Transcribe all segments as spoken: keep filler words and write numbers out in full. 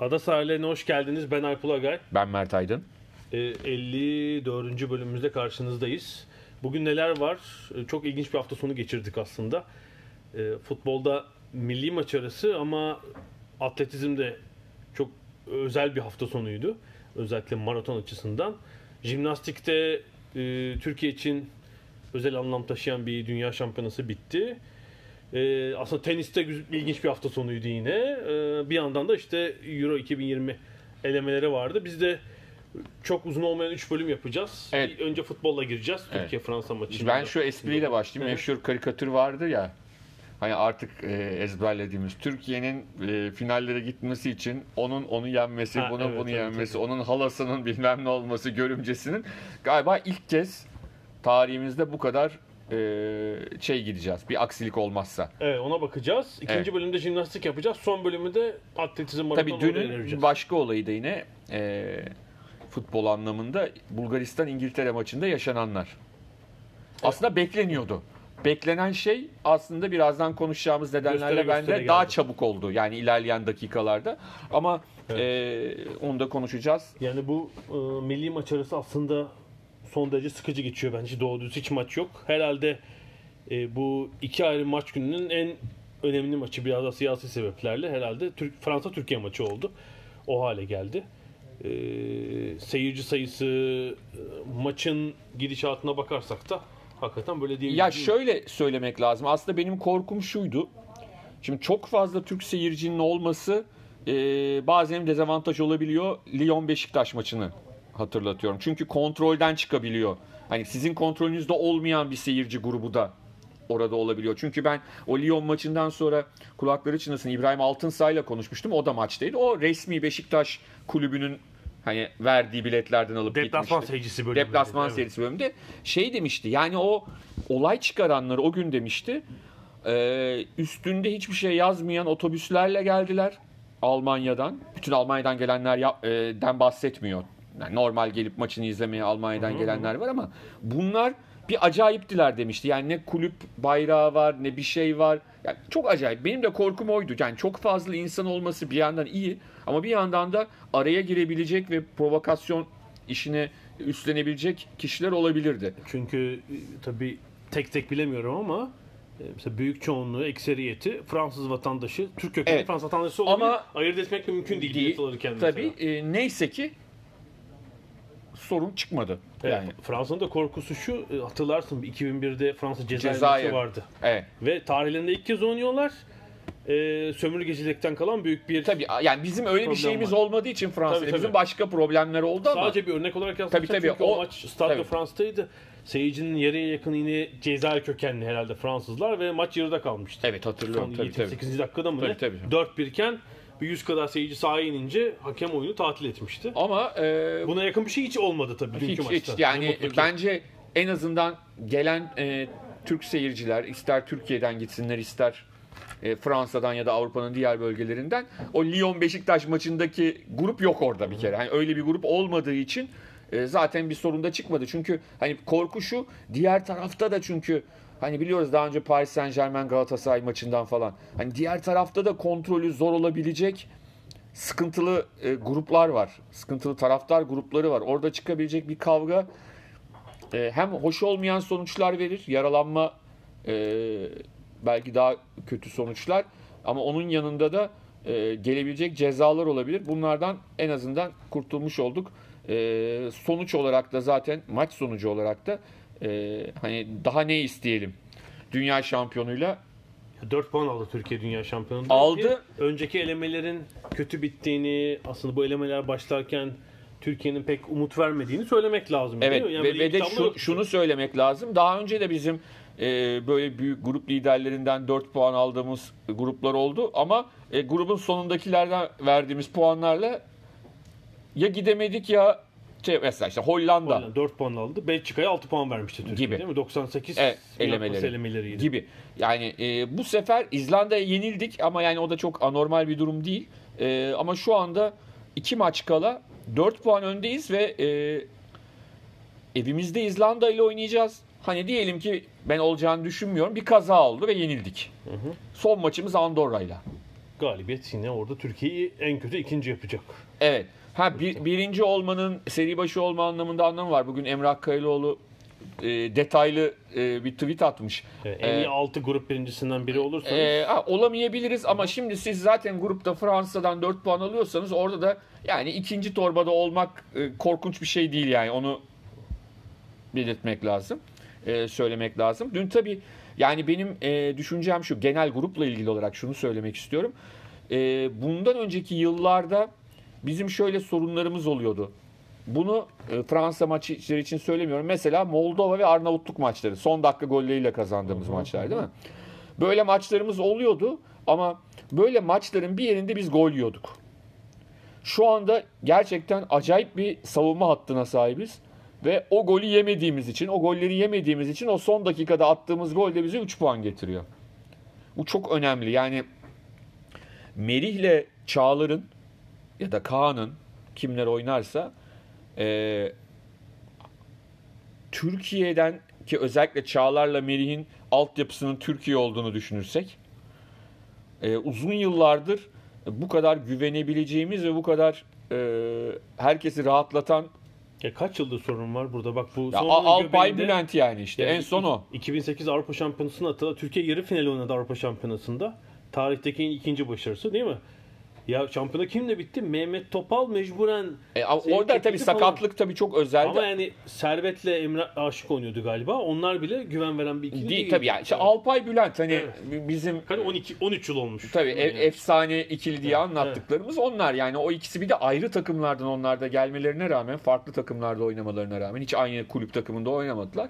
Ada Sahillerine hoş geldiniz. Ben Alp Ulagay. Ben Mert Aydın. elli dördüncü bölümümüzde karşınızdayız. Bugün neler var? Çok ilginç bir hafta sonu geçirdik aslında. Futbolda milli maç arası ama atletizmde çok özel bir hafta sonuydu. Özellikle maraton açısından. Jimnastikte Türkiye için özel anlam taşıyan bir dünya şampiyonası bitti. Ee, aslında teniste ilginç bir hafta sonuydu yine. Ee, bir yandan da işte Euro iki bin yirmi elemeleri vardı. Biz de çok uzun olmayan üç bölüm yapacağız. Evet. Önce futbolla gireceğiz. Evet. Türkiye-Fransa maçı. Ben şu espriyle başlayayım. Evet. Meşhur karikatür vardı ya. Hani artık ezberlediğimiz Türkiye'nin finallere gitmesi için onun onu yenmesi, ha, bunun evet, bunu evet, yenmesi, evet. Onun halasının bilmem ne olması, görümcesinin. Galiba ilk kez tarihimizde bu kadar şey gideceğiz. Bir aksilik olmazsa. Evet, ona bakacağız. İkinci evet. bölümde jimnastik yapacağız. Son bölümü de atletizm maratonuna döneceğiz. Tabii dünün başka olayı da yine e, futbol anlamında Bulgaristan-İngiltere maçında yaşananlar. Evet. Aslında bekleniyordu. Beklenen şey aslında birazdan konuşacağımız nedenlerle bence daha çabuk oldu. Yani ilerleyen dakikalarda. Ama evet. e, onu da konuşacağız. Yani bu e, milli maç arası aslında son derece sıkıcı geçiyor bence. Doğru düz hiç maç yok. Herhalde e, bu iki ayrı maç gününün en önemli maçı biraz da siyasi sebeplerle herhalde Türk, Fransa-Türkiye maçı oldu. O hale geldi. E, seyirci sayısı, maçın gidişatına bakarsak da hakikaten böyle diyebiliriz. Ya şöyle söylemek lazım. Aslında benim korkum şuydu. Şimdi çok fazla Türk seyircinin olması e, bazen dezavantaj olabiliyor. Lyon-Beşiktaş maçını hatırlatıyorum. Çünkü kontrolden çıkabiliyor. Hani sizin kontrolünüzde olmayan bir seyirci grubu da orada olabiliyor. Çünkü ben o Lyon maçından sonra kulakları çınlasın İbrahim Altınsay'la konuşmuştum. O da maçtaydı. O resmi Beşiktaş kulübünün hani verdiği biletlerden alıp gitmişti. Deplasman seyircisi bölümünde. Deplasman seyircisi bölümünde. Evet. Şey demişti. Yani o olay çıkaranları o gün demişti. Ee, üstünde hiçbir şey yazmayan otobüslerle geldiler Almanya'dan. Bütün Almanya'dan gelenlerden bahsetmiyor. Yani normal gelip maçını izlemeye Almanya'dan Hı-hı. gelenler var ama bunlar bir acayiptiler demişti. Yani ne kulüp bayrağı var ne bir şey var. Yani çok acayip. Benim de korkum oydu. Yani çok fazla insan olması bir yandan iyi ama bir yandan da araya girebilecek ve provokasyon işine üstlenebilecek kişiler olabilirdi. Çünkü tabii tek tek bilemiyorum ama mesela büyük çoğunluğu, ekseriyeti Fransız vatandaşı, Türk kökenli evet. Fransız vatandaşı olabilir. Ama ayırt etmek de mümkün değil. değil tabii e, neyse ki sorun çıkmadı. Evet, yani. Fransa'nın da korkusu şu, hatırlarsın iki bin birde Fransa Cezayir vardı. Evet. Ve tarihlerinde ilk kez oynuyorlar. Ee, sömürgecilikten kalan büyük bir tabii yani bizim öyle bir şeyimiz var. Olmadığı için Fransa'da bizim başka problemler oldu sadece ama sadece bir örnek olarak yazmışlar. Tabii, tabii, o, o maç Stade de France'taydı. Seyircinin yarıya yakın yine Cezayir kökenli herhalde Fransızlar ve maç yarıda kalmıştı. Evet hatırlıyorum. Son, tabii, yetmiş sekizinci tabii. dakikada mı tabii, ne? Tabii. dört bir iken bir yüz kadar seyirci sahaya inince hakem oyunu tatil etmişti. Ama e, buna yakın bir şey hiç olmadı tabii dünkü maçta. Hiç, yani bence en azından gelen e, Türk seyirciler ister Türkiye'den gitsinler ister e, Fransa'dan ya da Avrupa'nın diğer bölgelerinden o Lyon-Beşiktaş maçındaki grup yok orada bir kere. Yani öyle bir grup olmadığı için e, zaten bir sorun da çıkmadı. Çünkü hani korku şu diğer tarafta da çünkü hani biliyoruz daha önce Paris Saint-Germain Galatasaray maçından falan. Hani diğer tarafta da kontrolü zor olabilecek sıkıntılı e, gruplar var. Sıkıntılı taraftar grupları var. Orada çıkabilecek bir kavga e, hem hoş olmayan sonuçlar verir, yaralanma e, belki daha kötü sonuçlar, ama onun yanında da e, gelebilecek cezalar olabilir. Bunlardan en azından kurtulmuş olduk. E, sonuç olarak da zaten maç sonucu olarak da e, hani daha ne isteyelim? Dünya şampiyonuyla dört puan aldı Türkiye Dünya Şampiyonluğu'nda. Aldı. Önceki elemelerin kötü bittiğini, aslında bu elemeler başlarken Türkiye'nin pek umut vermediğini söylemek lazım. Evet. Yani ve, ve de şu, şunu söylemek lazım. Daha önce de bizim e, böyle büyük grup liderlerinden dört puan aldığımız gruplar oldu. Ama e, grubun sonundakilerden verdiğimiz puanlarla ya gidemedik ya şey, mesela işte Hollanda. Hollanda dört puan aldı. Belçika'ya altı puan vermişti Türkiye gibi. Değil mi? doksan sekiz evet, elemeleri. elemeleriydi. Gibi. Yani e, bu sefer İzlanda'ya yenildik ama yani o da çok anormal bir durum değil. E, ama şu anda iki maç kala dört puan öndeyiz ve e, evimizde İzlanda ile oynayacağız. Hani diyelim ki ben olacağını düşünmüyorum. Bir kaza oldu ve yenildik. Hı hı. Son maçımız Andorra ile. Galibiyet yine orada Türkiye'yi en kötü ikinci yapacak. Evet. Ha bir, birinci olmanın, seri başı olma anlamında anlamı var. Bugün Emre Akkaylıoğlu e, detaylı e, bir tweet atmış. Evet, en iyi ee, altı grup birincisinden biri olursanız. E, ha, olamayabiliriz ama hı. Şimdi siz zaten grupta Fransa'dan dört puan alıyorsanız orada da yani ikinci torbada olmak e, korkunç bir şey değil yani. Onu belirtmek lazım. E, söylemek lazım. Dün tabii yani benim e, düşüncem şu. Genel grupla ilgili olarak şunu söylemek istiyorum. E, bundan önceki yıllarda bizim şöyle sorunlarımız oluyordu. Bunu e, Fransa maçları için söylemiyorum. Mesela Moldova ve Arnavutluk maçları. Son dakika golleriyle kazandığımız maçlar değil mi? Böyle maçlarımız oluyordu ama böyle maçların bir yerinde biz gol yiyorduk. Şu anda gerçekten acayip bir savunma hattına sahibiz. Ve o golü yemediğimiz için, o golleri yemediğimiz için o son dakikada attığımız gol de bize üç puan getiriyor. Bu çok önemli. Yani Merih'le Çağlar'ın ya da Kaan'ın kimler oynarsa e, Türkiye'den ki özellikle Çağlar'la Merih'in altyapısının Türkiye olduğunu düşünürsek e, uzun yıllardır bu kadar güvenebileceğimiz ve bu kadar e, herkesi rahatlatan ya kaç yıldır sorun var burada bak bu ya, Alpay Bülent yani işte yani en son o. iki bin sekiz Avrupa Şampiyonası'nda atıldı. Türkiye yarı final oynadı Avrupa Şampiyonası'nda. Tarihteki ikinci başarısı değil mi? Ya şampiyona kimle bitti? Mehmet Topal mecburen. E, orada tabii falan. Sakatlık tabii çok özeldi. Ama yani Servet'le Emre Aşık oynuyordu galiba. Onlar bile güven veren bir ikili değil. değil tabii yani. İşte Alpay Bülent hani evet. bizim hani on iki on üç yıl olmuş. Tabii yani. e, efsane ikili diye evet. anlattıklarımız evet. onlar yani o ikisi bir de ayrı takımlardan onlar da gelmelerine rağmen farklı takımlarda oynamalarına rağmen hiç aynı kulüp takımında oynamadılar.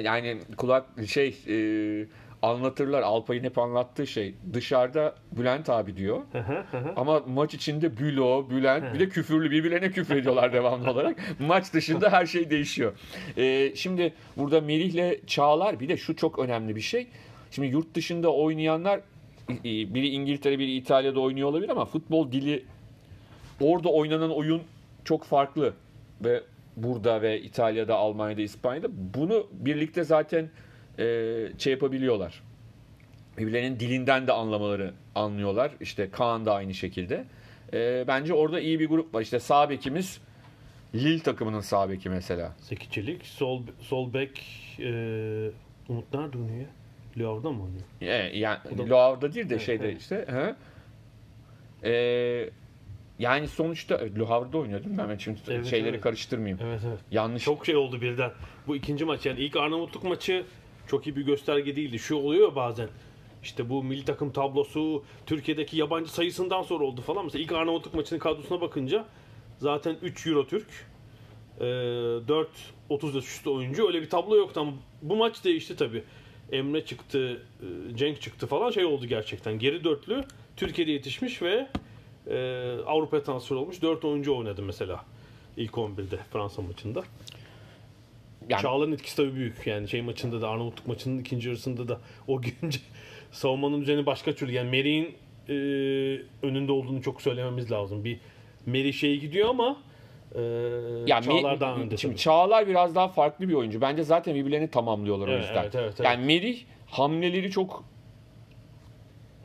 Yani kulak şey e, anlatırlar. Alpay'ın hep anlattığı şey dışarıda Bülent abi diyor. Ama maç içinde Bülo, Bülent bir de küfürlü birbirlerine küfür ediyorlar devamlı olarak. Maç dışında her şey değişiyor. Ee, şimdi burada Melih'le Çağlar bir de şu çok önemli bir şey. Şimdi yurt dışında oynayanlar biri İngiltere biri İtalya'da oynuyor olabilir ama futbol dili orada oynanan oyun çok farklı. Ve burada ve İtalya'da, Almanya'da, İspanya'da bunu birlikte zaten şey yapabiliyorlar. Birbirlerinin dilinden de anlamaları anlıyorlar. İşte Kaan da aynı şekilde. E, bence orada iyi bir grup var. İşte sağ bekimiz Lille takımının sağ beki mesela. Zeki Çelik, sol sol bek e, Umut nerede oynuyor? Le Havre'da mı oynuyor? E, yani Le Havre'da değil de evet, şeyde evet. işte. He. E, yani sonuçta Le Havre'da oynuyor değil mi? Ben şimdi evet, şeyleri evet. karıştırmayayım. Evet, evet. Yanlış. Çok şey oldu birden. Bu ikinci maç yani ilk Arnavutluk maçı çok iyi bir gösterge değildi. Şu oluyor bazen. İşte bu milli takım tablosu Türkiye'deki yabancı sayısından sonra oldu falan. Mesela ilk Arnavutluk maçının kadrosuna bakınca zaten üç Eurotürk, dört otuz yaş üstü oyuncu. Öyle bir tablo yoktu ama bu maç değişti tabii. Emre çıktı, Cenk çıktı falan şey oldu gerçekten. Geri dörtlü Türkiye'de yetişmiş ve Avrupa'ya transfer olmuş. dört oyuncu oynadı mesela ilk on birde Fransa maçında. Yani, Çağlar'ın etkisi tabii büyük. Yani şey maçında da Arnavutluk maçının ikinci yarısında da o günce savunmanın düzeni başka türlü. Yani Merih'in e, önünde olduğunu çok söylememiz lazım. Bir Merih şeye gidiyor ama e, yani, Çağlar daha önde. Şimdi tabii. Çağlar biraz daha farklı bir oyuncu. Bence zaten birbirlerini tamamlıyorlar evet, o yüzden. Evet, evet, evet. Yani Merih hamleleri çok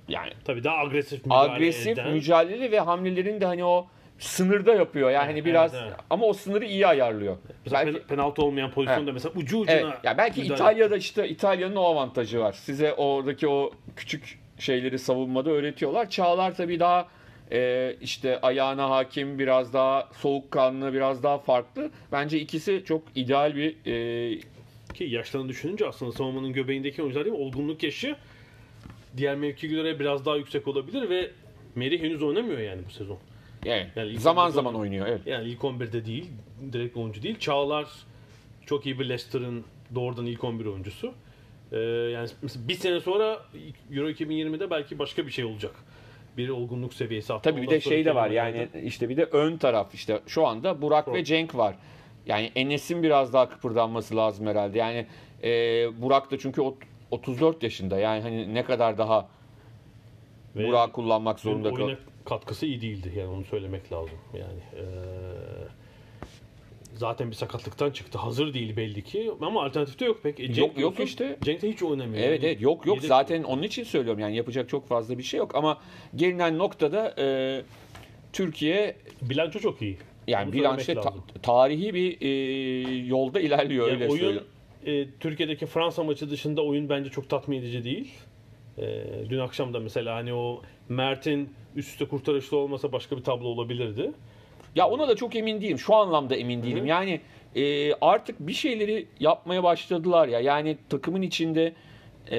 yani tabii daha agresif mücadele agresif, eden. mücadeleli ve hamlelerin de hani o sınırda yapıyor. Yani hani biraz evet, evet. ama o sınırı iyi ayarlıyor. Mesela belki, penaltı olmayan pozisyonda evet. mesela ucu ucuna. Evet. Ya belki İtalya'da işte İtalya'nın o avantajı var. Size oradaki o küçük şeyleri savunmada öğretiyorlar. Çağlar tabii daha e, işte ayağına hakim, biraz daha soğukkanlı, biraz daha farklı. Bence ikisi çok ideal bir e... ki yaşlarını düşününce aslında savunmanın göbeğindeki oyuncular değil mi? Olgunluk yaşı diğer mevkilere biraz daha yüksek olabilir ve Merih henüz oynamıyor yani bu sezon. Evet. Yani zaman zaman oynuyor. Evet. Yani ilk on birde değil, direkt oyuncu değil. Çağlar çok iyi bir Leicester'ın doğrudan ilk on bir oyuncusu. Ee, yani bir sene sonra Euro iki bin yirmide belki başka bir şey olacak. Bir olgunluk seviyesi. Hatta tabii bir de şey de var yani işte bir de ön taraf işte şu anda Burak Pro. ve Cenk var. Yani Enes'in biraz daha kıpırdanması lazım herhalde. Yani e, Burak da çünkü otuz dört yaşında. Yani hani ne kadar daha ve Burak'ı kullanmak zorunda kalıyor. Katkısı iyi değildi yani onu söylemek lazım yani ee, zaten bir sakatlıktan çıktı, hazır değil belli ki ama alternatif de yok pek. E, Cenk yok yok olsun, işte Cenk de hiç oynamıyor. Evet yani. evet yok yok Yedek zaten yok. Onun için söylüyorum yani yapacak çok fazla bir şey yok ama gelinen noktada e, Türkiye bilanço çok iyi. Yani bilanço ta- tarihi bir e, yolda ilerliyor yani öyle oyun, söylüyorum. E, Türkiye'deki Fransa maçı dışında oyun bence çok tatmin edici değil. E, dün akşam da mesela hani o Mert'in üst üste kurtarışlı olmasa başka bir tablo olabilirdi. Ya ona da çok emin değilim. Şu anlamda emin değilim. Hı-hı. Yani e, artık bir şeyleri yapmaya başladılar ya. Yani takımın içinde e,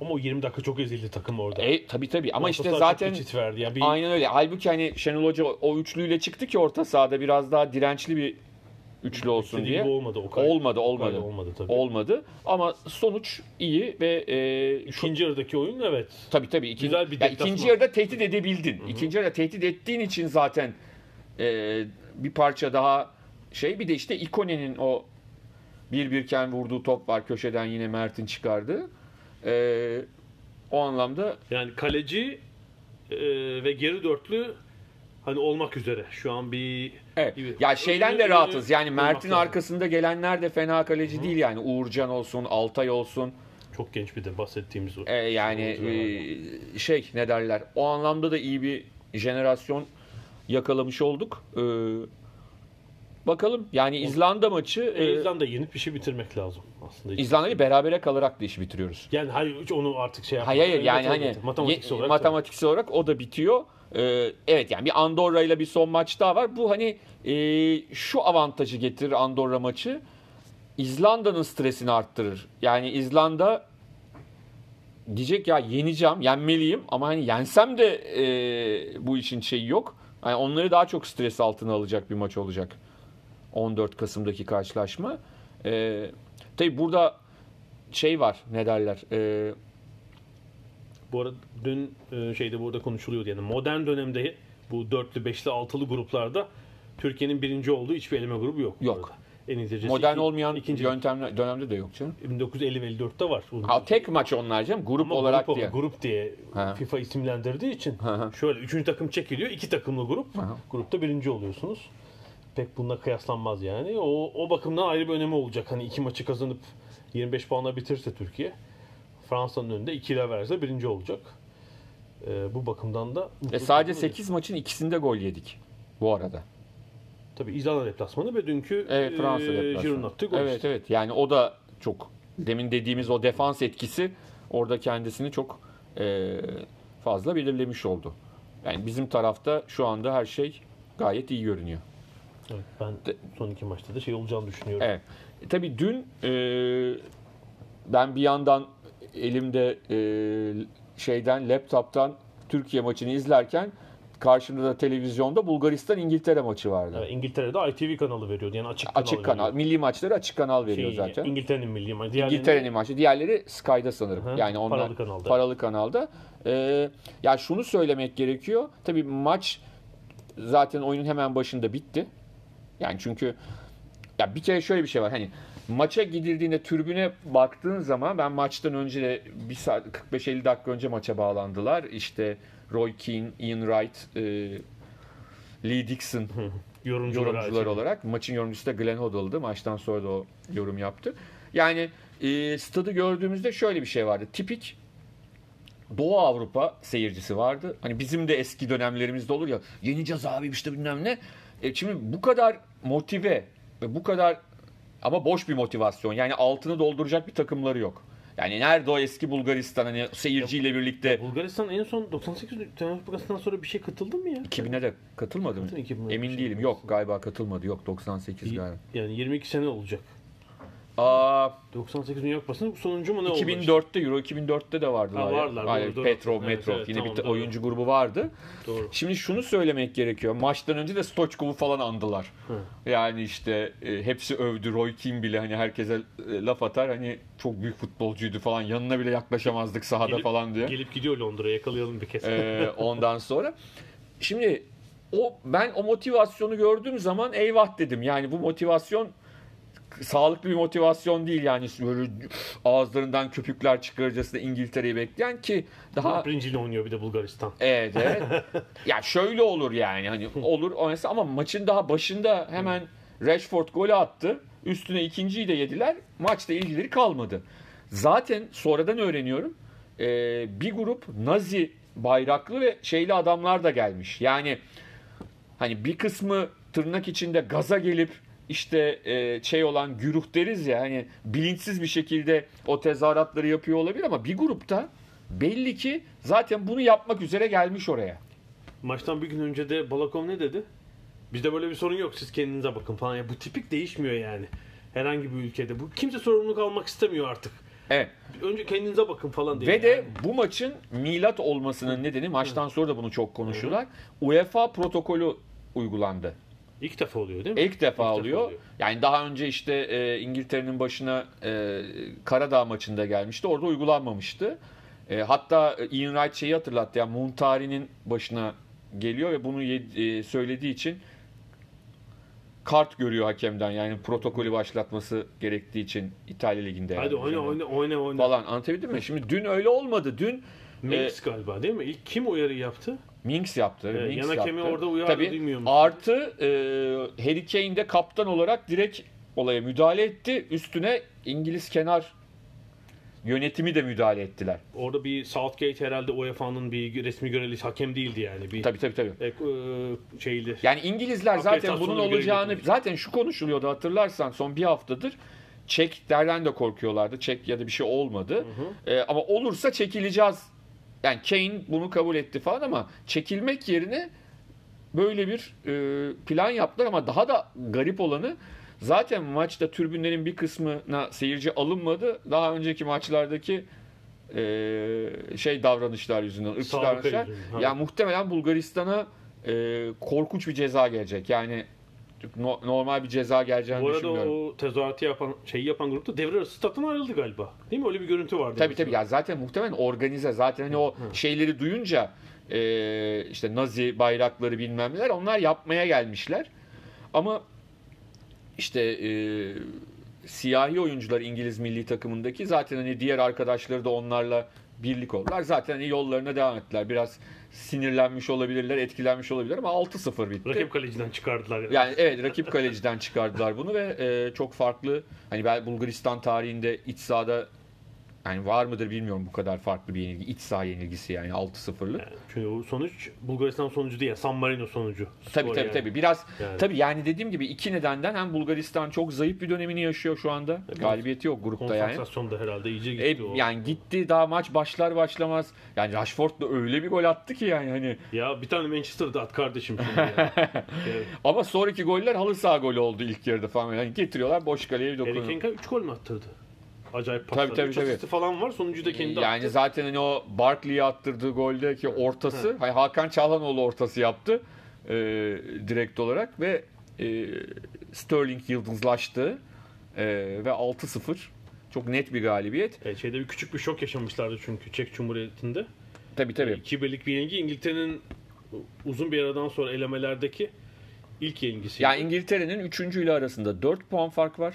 ama o yirmi dakika çok ezildi takım orada. E, tabii tabii ama işte zaten yani bir... aynen öyle. Halbuki hani Şenol Hoca o üçlüyle çıktı ki orta sahada biraz daha dirençli bir üçlü olsun İstediği diye. Olmadı o kadar. Olmadı, olmadı. Olmadı tabii. Olmadı ama sonuç iyi ve e, ikinci yarıdaki oyun evet. Tabii tabii. İkin, Güzel bir yani ikinci yarıda tehdit edebildin. Hı-hı. İkinci yarıda tehdit ettiğin için zaten e, bir parça daha şey bir de işte İkone'nin o bir birken vurduğu top var. Köşeden yine Mert'in çıkardı. E, o anlamda yani kaleci e, ve geri dörtlü hani olmak üzere şu an bir evet. gibi. Ya şeyden de rahatız. Yani Mert'in arkasında gelenler de fena kaleci Hı-hı. değil yani. Uğurcan olsun, Altay olsun. Çok genç bir de bahsettiğimiz o. E yani e, şey ne derler. O anlamda da iyi bir jenerasyon yakalamış olduk. E, bakalım. Yani İzlanda maçı e, e, İzlanda yenip işi bitirmek lazım aslında. İzlanda'yı berabere kalarak da işi bitiriyoruz. Yani hayır onu artık şey yapmak. Hayır, hayır yani hani matematiksel olarak, matematiksel olarak o da bitiyor. Evet yani bir Andorra ile bir son maç daha var. Bu hani e, şu avantajı getirir Andorra maçı. İzlanda'nın stresini arttırır. Yani İzlanda diyecek ya yeneceğim, yenmeliyim ama hani yensem de e, bu işin şeyi yok. Yani onları daha çok stres altına alacak bir maç olacak. on dört Kasım'daki karşılaşma. E, tabii burada şey var ne derler... E, bu arada dün şeyde burada konuşuluyordu yani modern dönemde bu dörtlü, beşli, altılı gruplarda Türkiye'nin birinci olduğu hiçbir eleme grubu yok. Yok. En izleyicisi modern iki, olmayan ikinci yöntemle, dönemde de yok canım. bin dokuz yüz elli ve elli dörtte var. Ha, tek maç onlar canım grup ama olarak grup, diye. Grup diye ha. FIFA isimlendirdiği için ha. şöyle üçüncü takım çekiliyor, iki takımlı grup. Ha. Grupta birinci oluyorsunuz. Pek bununla kıyaslanmaz yani. O, o bakımdan ayrı bir önemi olacak. Hani iki maçı kazanıp yirmi beş puanla bitirse Türkiye. Fransa'nın önünde ikide verse birinci olacak. Ee, bu bakımdan da... E sadece sekiz oluyor. Maçın ikisinde gol yedik bu arada. Tabii İzlanda deplasmanı ve dünkü evet, Fransa e, Giroud'un attığı gol. Evet, işte. Evet. Yani o da çok... Demin dediğimiz o defans etkisi orada kendisini çok e, fazla belirlemiş oldu. Yani bizim tarafta şu anda her şey gayet iyi görünüyor. Evet, ben de, son iki maçta da şey olacağını düşünüyorum. Evet. E, tabii dün e, ben bir yandan elimde e, şeyden laptop'tan Türkiye maçını izlerken karşımda da televizyonda Bulgaristan İngiltere maçı vardı. Evet, İngiltere'de I T V kanalı veriyordu. Yani açık, açık kanal. Veriyordu. Milli maçları açık kanal veriyor şey, zaten. İngiltere'nin milli maçı. Diğerlerini... İngiltere'nin maçı. Diğerleri Sky'da sanırım. Hı, yani onlar paralı kanalda. Paralı kanalda. Ee, ya şunu söylemek gerekiyor. Tabii maç zaten oyunun hemen başında bitti. Yani çünkü ya bir kere şöyle bir şey var. Hani maça gidildiğinde tribüne baktığın zaman ben maçtan önce de bir saat kırk beş elli dakika önce maça bağlandılar. İşte Roy Keane, Ian Wright, e, Lee Dixon yorumcular, yorumcular olarak. Maçın yorumcusu da Glenn Hoddle'dı. Maçtan sonra da o yorum yaptı. Yani e, stadı gördüğümüzde şöyle bir şey vardı. Tipik Doğu Avrupa seyircisi vardı. Hani bizim de eski dönemlerimizde olur ya, yeneceğiz abi işte bilmem ne. E şimdi bu kadar motive ve bu kadar, ama boş bir motivasyon. Yani altını dolduracak bir takımları yok. Yani nerede o eski Bulgaristan, hani seyirciyle birlikte. Bulgaristan en son doksan sekiz Dünya Kupası'ndan sonra bir şey katıldı mı ya? iki bine de katılmadı mı? Emin şey değilim. Yok galiba katılmadı. Yok doksan sekiz galiba. Yani yirmi iki sene olacak. Aa, doksan sekiz Dünya Kupası'nın sonuncu mu ne oldu? iki bin dörtte işte? Euro iki bin dörtte de vardılar. Ha, varlar. Hayır, doğru, Petrov, doğru. Metrov. Evet, yine tamam, bir doğru. oyuncu grubu vardı. Doğru. Şimdi şunu söylemek gerekiyor. Maçtan önce de Stoichkov'u falan andılar. Hı. Yani işte e, hepsi övdü. Roy Keane bile hani herkese e, laf atar. Hani çok büyük futbolcuydu falan. Yanına bile yaklaşamazdık sahada gelip, falan diye. Gelip gidiyor Londra'ya, yakalayalım bir kez. E, ondan sonra. Şimdi o ben o motivasyonu gördüğüm zaman eyvah dedim. Yani bu motivasyon sağlıklı bir motivasyon değil yani, böyle ağızlarından köpükler çıkarırcasına İngiltere'yi bekleyen ki daha birinciyle oynuyor bir de Bulgaristan. Evet, evet. Ya şöyle olur yani, hani olur oysa, ama maçın daha başında hemen Rashford golü attı. Üstüne ikinciyi de yediler. Maçta ilgileri kalmadı. Zaten sonradan öğreniyorum. Bir grup Nazi bayraklı ve şeyli adamlar da gelmiş. Yani hani bir kısmı tırnak içinde gaza gelip İşte e, şey olan güruh deriz ya, hani bilinçsiz bir şekilde o tezahüratları yapıyor olabilir, ama bir grupta belli ki zaten bunu yapmak üzere gelmiş oraya. Maçtan bir gün önce de Balakov ne dedi? Bizde böyle bir sorun yok, siz kendinize bakın falan. Ya bu tipik değişmiyor yani. Herhangi bir ülkede bu kimse sorumluluk almak istemiyor artık. Evet. Önce kendinize bakın falan diye. Ve yani de bu maçın milat olmasının nedeni, maçtan sonra da bunu çok konuşuyorlar. UEFA protokolü uygulandı. İlk defa oluyor değil mi? İlk defa, İlk oluyor. defa oluyor. Yani daha önce işte e, İngiltere'nin başına e, Karadağ maçında gelmişti. Orada uygulanmamıştı. E, hatta Ian Wright şeyi hatırlattı. Yani Muntari'nin başına geliyor ve bunu e, söylediği için kart görüyor hakemden. Yani protokolü başlatması gerektiği için İtalya Ligi'nde. Hadi yani, oyna, yani. oyna oyna oyna. Falan anlatabildim mi? Şimdi dün öyle olmadı. Dün Minks e, galiba değil mi? İlk kim uyarı yaptı? Minks yaptı. Evet, Minks yana yaptı. Orada uyardı, duymuyor musun? Artı e, Harry Kane de kaptan olarak direkt olaya müdahale etti. Üstüne İngiliz kenar yönetimi de müdahale ettiler. Orada bir Southgate herhalde U E F A'nın bir resmi görevlisi, hakem değildi yani. Bir, tabii tabii tabii. E, e, şeydi. Yani İngilizler zaten bunun olacağını, zaten şu konuşuluyordu hatırlarsan son bir haftadır. Çeklerden de korkuyorlardı. Çek ya da bir şey olmadı. Hı hı. E, ama olursa çekileceğiz. Yani Kane bunu kabul etti falan, ama çekilmek yerine böyle bir e, plan yaptılar. Ama daha da garip olanı, zaten maçta tribünlerin bir kısmına seyirci alınmadı. Daha önceki maçlardaki e, şey davranışlar yüzünden, ırkçı davranışlar. Yani ha. muhtemelen Bulgaristan'a e, korkunç bir ceza gelecek. Yani no, normal bir ceza geleceğini düşünmüyorum. Bu arada o tezahüratı yapan, şeyi yapan grupta devre arası stat'tan ayrıldı galiba. Değil mi? Öyle bir görüntü vardı. Tabii tabii. Ya zaten muhtemelen organize. Zaten hani o Hı. şeyleri duyunca e, işte Nazi bayrakları bilmem neler, onlar yapmaya gelmişler. Ama işte e, siyahi oyuncular İngiliz milli takımındaki, zaten hani diğer arkadaşları da onlarla birlik oldular. Zaten hani yollarına devam ettiler. Biraz sinirlenmiş olabilirler, etkilenmiş olabilirler, ama altı sıfır bitti. Rakip kaleciden çıkardılar. Yani, yani evet, rakip kaleciden çıkardılar bunu ve e, çok farklı, hani ben Bulgaristan tarihinde iç sahada, yani var mıdır bilmiyorum bu kadar farklı bir yenilgi, iç saha yenilgisi yani altı sıfırlık. Yani çünkü o sonuç Bulgaristan sonucu değil, San Marino sonucu. Tabii tabii yani. tabii. Biraz yani. tabii yani dediğim gibi iki nedenden, hem Bulgaristan çok zayıf bir dönemini yaşıyor şu anda. Evet. Galibiyeti yok grupta yani. Konsantrasyon da herhalde iyice gitti e, o. Yani gitti, daha maç başlar başlamaz. Yani Rashford da öyle bir gol attı ki yani hani. Ya bir tane Manchester'da at kardeşim şimdi ya. Evet. Ama sonraki goller halı saha golü oldu ilk yarıda falan. Yani getiriyorlar, boş kaleye bir dokunuyor. Harry Kane üç gol mü attırdı? Acayip patladı. Tabii, tabii, tabii. falan var. Sonucu da kendi yani attı. Zaten hani o Barkley'e attırdığı goldeki ortası, ha. Hakan Çalhanoğlu ortası yaptı e, direkt olarak ve e, Sterling yıldızlaştı e, ve altı sıfır çok net bir galibiyet. E, şeyde bir küçük bir şok yaşamışlardı çünkü Çek Cumhuriyeti'nde. Tabii tabii. İki birlik bir yenilgi, İngiltere'nin uzun bir aradan sonra elemelerdeki ilk yenilgisi. Yani İngiltere'nin üçüncüyle arasında dört puan fark var.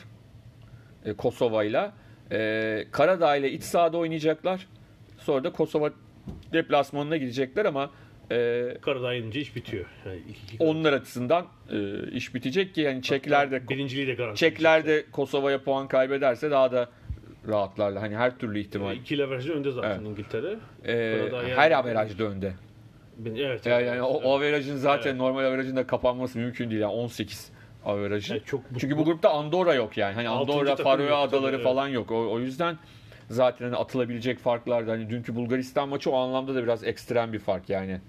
E, Kosova'yla. Ee, Karadağ ile iç sahada oynayacaklar. Sonra da Kosova deplasmanına gidecekler, ama e, Karadağ yenince iş bitiyor. Yani iki, iki onlar açısından e, iş bitecek ki yani Çekler de Çekler de Kosova'ya puan kaybederse daha da rahatlarla. Hani her türlü ihtimal. İki leverajda önde zaten, evet. İngiltere. Ee, yani her averajda önde. Evet. Yani, yani o, o averajın zaten, evet, normal averajın da kapanması mümkün değil. Yani on sekiz averajı. Yani çok, bu, çünkü bu grupta Andorra yok yani. Hani Andorra, Faroe Adaları, evet, falan yok. O, o yüzden zaten hani atılabilecek farklar da, hani dünkü Bulgaristan maçı o anlamda da biraz ekstrem bir fark yani.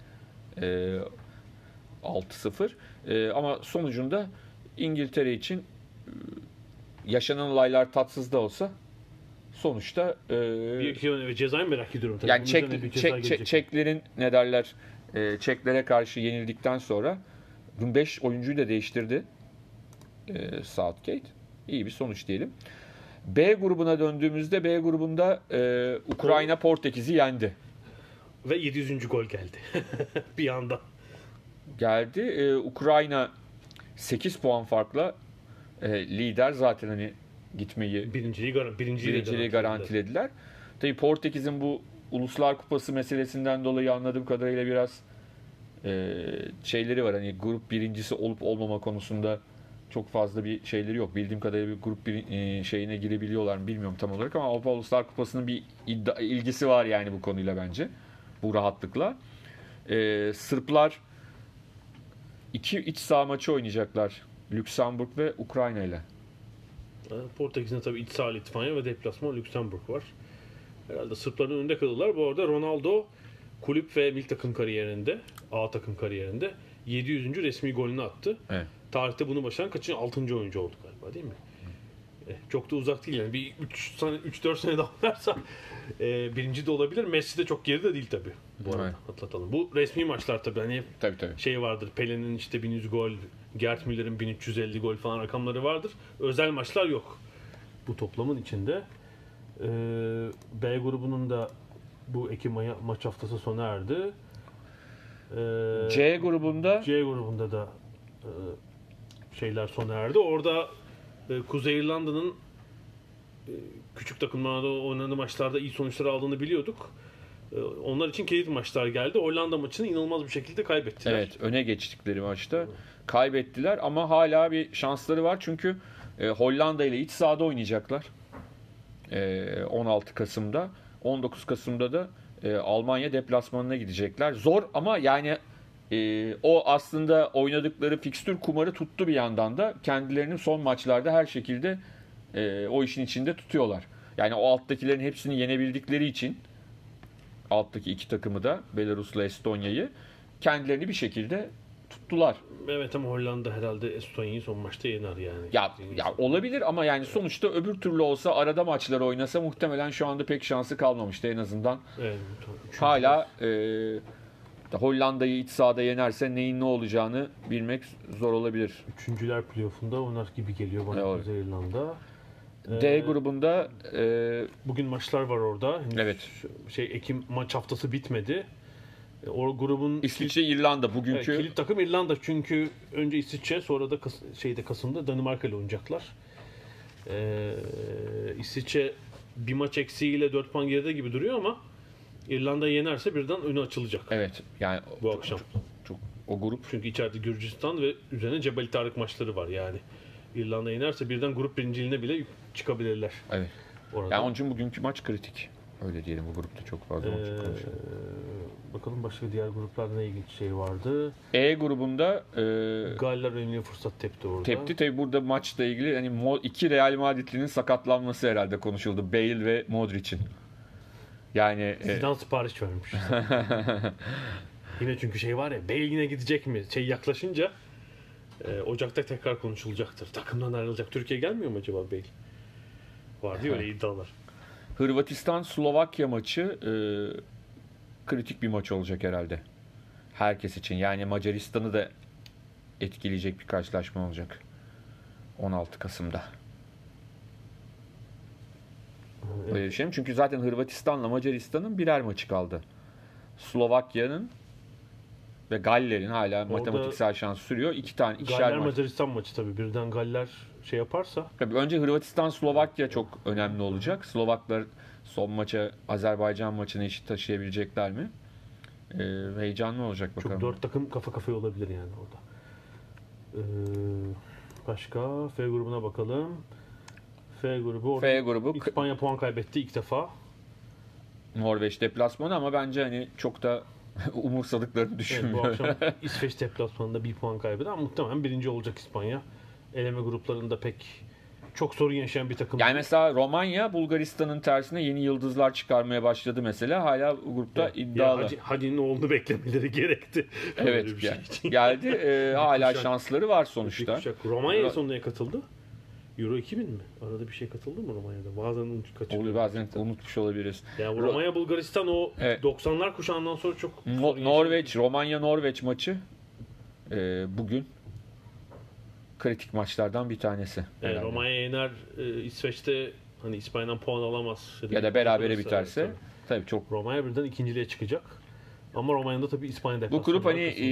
Ee, altı sıfır. Ee, ama sonucunda İngiltere için yaşanan olaylar tatsız da olsa sonuçta e, bir cezayı merak ediyorum tabii. Yani Çek, Çek, Çek, Çeklerin ne derler? E, Çeklere karşı yenildikten sonra dün beş oyuncuyu da değiştirdi. E, Southgate. İyi bir sonuç diyelim. B grubuna döndüğümüzde B grubunda e, Ukrayna Portekiz'i yendi. Ve yedi yüzüncü gol geldi. Bir anda. Geldi. E, Ukrayna sekiz puan farkla e, lider zaten, hani gitmeyi, birinciliği, gar- birinciliği, birinciliği garantilediler. Tabii Portekiz'in bu Uluslar Kupası meselesinden dolayı anladığım kadarıyla biraz e, şeyleri var. Hani grup birincisi olup olmama konusunda çok fazla bir şeyleri yok. Bildiğim kadarıyla bir grup bir, e, şeyine girebiliyorlar mı bilmiyorum tam olarak, ama Avrupa Uluslar Kupası'nın bir iddia, ilgisi var yani bu konuyla bence. Bu rahatlıkla. E, Sırplar iki iç saha maçı oynayacaklar. Lüksemburg ve Ukrayna ile. Portekiz'in tabii iç saha Litvanya ve deplasman Lüksemburg var. Herhalde Sırpların önünde kalırlar. Bu arada Ronaldo kulüp ve milli takım kariyerinde, A takım kariyerinde yedi yüzüncü resmi golünü attı. Evet. Tarihte bunu başaran kaçıncı? altıncı oyuncu oldu galiba, değil mi? Çok da uzak değil yani. Bir üç dört sene daha oynarsa e, birinci de olabilir. Messi de çok geride değil tabii. Bu arada atlatalım. Bu resmi maçlar tabii. Hani tabii, tabii. Şey vardır. Pelé'nin işte bin yüz gol, Gerd Müller'in bin üç yüz elli gol falan rakamları vardır. Özel maçlar yok bu toplamın içinde. Ee, B grubunun da bu Ekim ayı maç haftası sona erdi. Ee, C grubunda C grubunda da e, şeyler sona erdi. Orada Kuzey İrlanda'nın küçük takımlarda oynadığı maçlarda iyi sonuçlar aldığını biliyorduk. Onlar için kilit maçlar geldi. Hollanda maçını inanılmaz bir şekilde kaybettiler. Evet, öne geçtikleri maçta kaybettiler ama hala bir şansları var. Çünkü Hollanda ile iç sahada oynayacaklar. on altı Kasım'da. on dokuz Kasım'da da Almanya deplasmanına gidecekler. Zor ama yani Ee, o aslında oynadıkları fikstür kumarı tuttu bir yandan da. Kendilerini son maçlarda her şekilde e, o işin içinde tutuyorlar. Yani o alttakilerin hepsini yenebildikleri için, alttaki iki takımı da, Belarus'la Estonya'yı, kendilerini bir şekilde tuttular. Evet, ama Hollanda herhalde Estonya'yı son maçta yener yani. Ya, ya olabilir ama yani sonuçta öbür türlü olsa, arada maçları oynasa muhtemelen şu anda pek şansı kalmamıştı en azından. Evet, hala eee Hollanda'yı iç sahada yenerse neyin ne olacağını bilmek zor olabilir. Üçüncüler playoff'unda onlar gibi geliyor bana, evet. Kuzey İrlanda. D ee, grubunda e... bugün maçlar var orada. Henüz evet. Şey Ekim maç haftası bitmedi. O grubun İsviçre, İrlanda bugünkü. Evet, kilit takım İrlanda çünkü önce İsviçre, sonra da Kas- şeyde Kasım'da Danimarka ile oynayacaklar. Ee, İsviçre bir maç eksiğiyle dört puan geride gibi duruyor ama İrlanda yenerse birden önü açılacak. Evet. Yani bu çok, akşam. Çok, çok, o grup. Çünkü içeride Gürcistan ve üzerine Cebel Tarık maçları var yani. İrlanda yenerse birden grup birinciliğine bile çıkabilirler. Evet. Orada. Yani onun için bugünkü maç kritik. Öyle diyelim, bu grupta çok fazla ee, maç konuşalım. Bakalım başka diğer gruplarda ne ilginç şey vardı. E grubunda e, Galler önemli fırsat tepti orada. Tepti tabii, burada maçla ilgili hani iki Real Madridlinin sakatlanması herhalde konuşuldu. Bale ve Modric'in. Yani Zidane e... sipariş vermiş. Yine çünkü şey var ya, Bale yine gidecek mi? Şey yaklaşınca e, Ocak'ta tekrar konuşulacaktır. Takımdan ayrılacak. Türkiye gelmiyor mu acaba Bale? Var diyor öyle iddialar. Hırvatistan Slovakya maçı e, kritik bir maç olacak herhalde. Herkes için. Yani Macaristan'ı da etkileyecek bir karşılaşma olacak. on altı Kasım'da. Evet. Şey, çünkü zaten Hırvatistan'la Macaristan'ın birer maçı kaldı. Slovakya'nın ve Galler'in hala orada matematiksel şansı sürüyor. İki tane, ikişer Galler maç. Macaristan maçı tabii. Birden Galler şey yaparsa. Tabii önce Hırvatistan Slovakya çok önemli olacak. Slovaklar son maça Azerbaycan maçını eşit taşıyabilecekler mi? Ee, heyecanlı olacak bakalım. Çok dört takım kafa kafaya olabilir yani orada. Ee, başka F grubuna bakalım. F grubu. F grubu. İspanya puan kaybetti ilk defa. Norveç deplasmanı ama bence hani çok da umursadıklarını düşünmüyorum. Evet, bu akşam İsveç deplasmanında bir puan kaybeder ama muhtemelen birinci olacak İspanya. Eleme gruplarında pek çok sorun yaşayan bir takım. Yani mesela Romanya Bulgaristan'ın tersine yeni yıldızlar çıkarmaya başladı mesela. Hala grupta ya, iddialı. Ya, Hadi'nin oğlunu beklemeleri gerekti. Evet. Şey yani. Geldi. E, hala kuşak, şansları var sonuçta. Kuşak. Romanya sonuna katıldı. Euro iki bin mi? Arada bir şey katıldı mı Romanya'da? Bazen kaçırıyor. Bazen unutmuş olabiliriz. Yani Romanya Bulgaristan o evet. doksanlar kuşağından sonra çok no- Norveç, Romanya Norveç maçı e, bugün kritik maçlardan bir tanesi. Yani Romanya yener e, İsveç'te hani İspanya'dan puan alamaz. Ya da berabere biterse. Tabii. tabii çok. Romanya birden ikinciliğe çıkacak. Ama Romanya'da tabii İspanya'da. Bu grup hani e,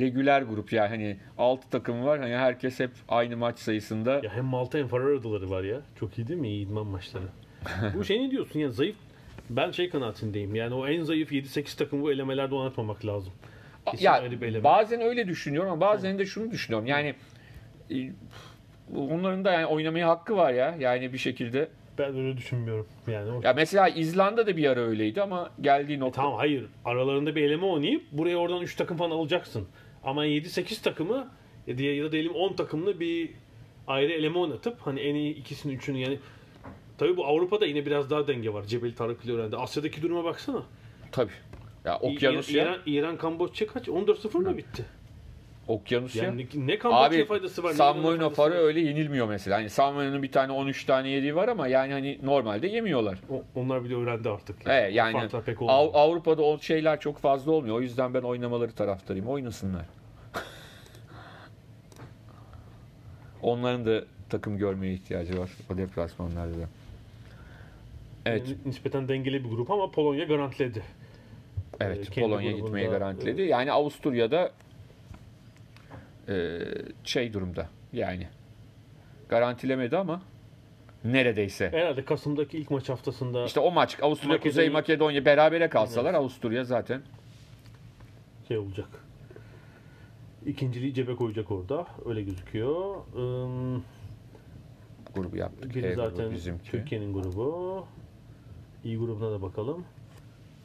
regüler grup yani hani altı takım var. Hani herkes hep aynı maç sayısında. Ya hem Malta hem Faroe Adaları var ya. Çok iyi değil mi? İyi idman maçları. Bu şey ne diyorsun ya zayıf. Ben şey kanaatindeyim. Yani o en zayıf yedi sekiz takım bu elemelerde oynatmamak lazım. Kesin ya eleme. Bazen öyle düşünüyorum ama bazen de şunu düşünüyorum. Yani onların da yani oynamaya hakkı var ya. Yani bir şekilde. Ben öyle düşünmüyorum. Yani ya mesela İzlanda da bir ara öyleydi ama geldiği nokta. E tamam hayır. Aralarında bir eleme oynayıp buraya oradan üç takım falan alacaksın. Ama yedi sekiz takımı ya da diyelim on takımlı bir ayrı eleme oynatıp hani en iyi ikisini üçünü yani. Tabii bu Avrupa'da yine biraz daha denge var. Cebel Tarık ile öğrendi. Asya'daki duruma baksana. Tabii. Ya Okyanusya. İran, İran Kamboçya kaç? on dört sıfır mı bitti? Okyanusya. Yani ne Kamboçya faydası var? San Marino Faroe öyle yenilmiyor mesela. Yani San Marino'nun bir tane on üç tane yediği var ama yani hani normalde yemiyorlar. O, onlar bile öğrendi artık. Yani, evet, yani Av- Avrupa'da o şeyler çok fazla olmuyor. O yüzden ben oynamaları taraftarıyım. Oynasınlar. Onların da takım görmeye ihtiyacı var. O deplasmanlarda da. Evet. Yani nispeten dengeli bir grup ama Polonya garantiledi. Evet, ee, Polonya gitmeyi garantiledi. Yani Avusturya'da şey durumda yani garantilemedi ama neredeyse. Herhalde Kasım'daki ilk maç haftasında. İşte o maç Avusturya Makedonya... Kuzey Makedonya berabere kalsalar evet. Avusturya zaten şey olacak. İkinciliği cebe koyacak orada öyle gözüküyor. Ee, grubu yaptık. E zaten bizimki. Türkiye'nin grubu. İyi grubuna da bakalım.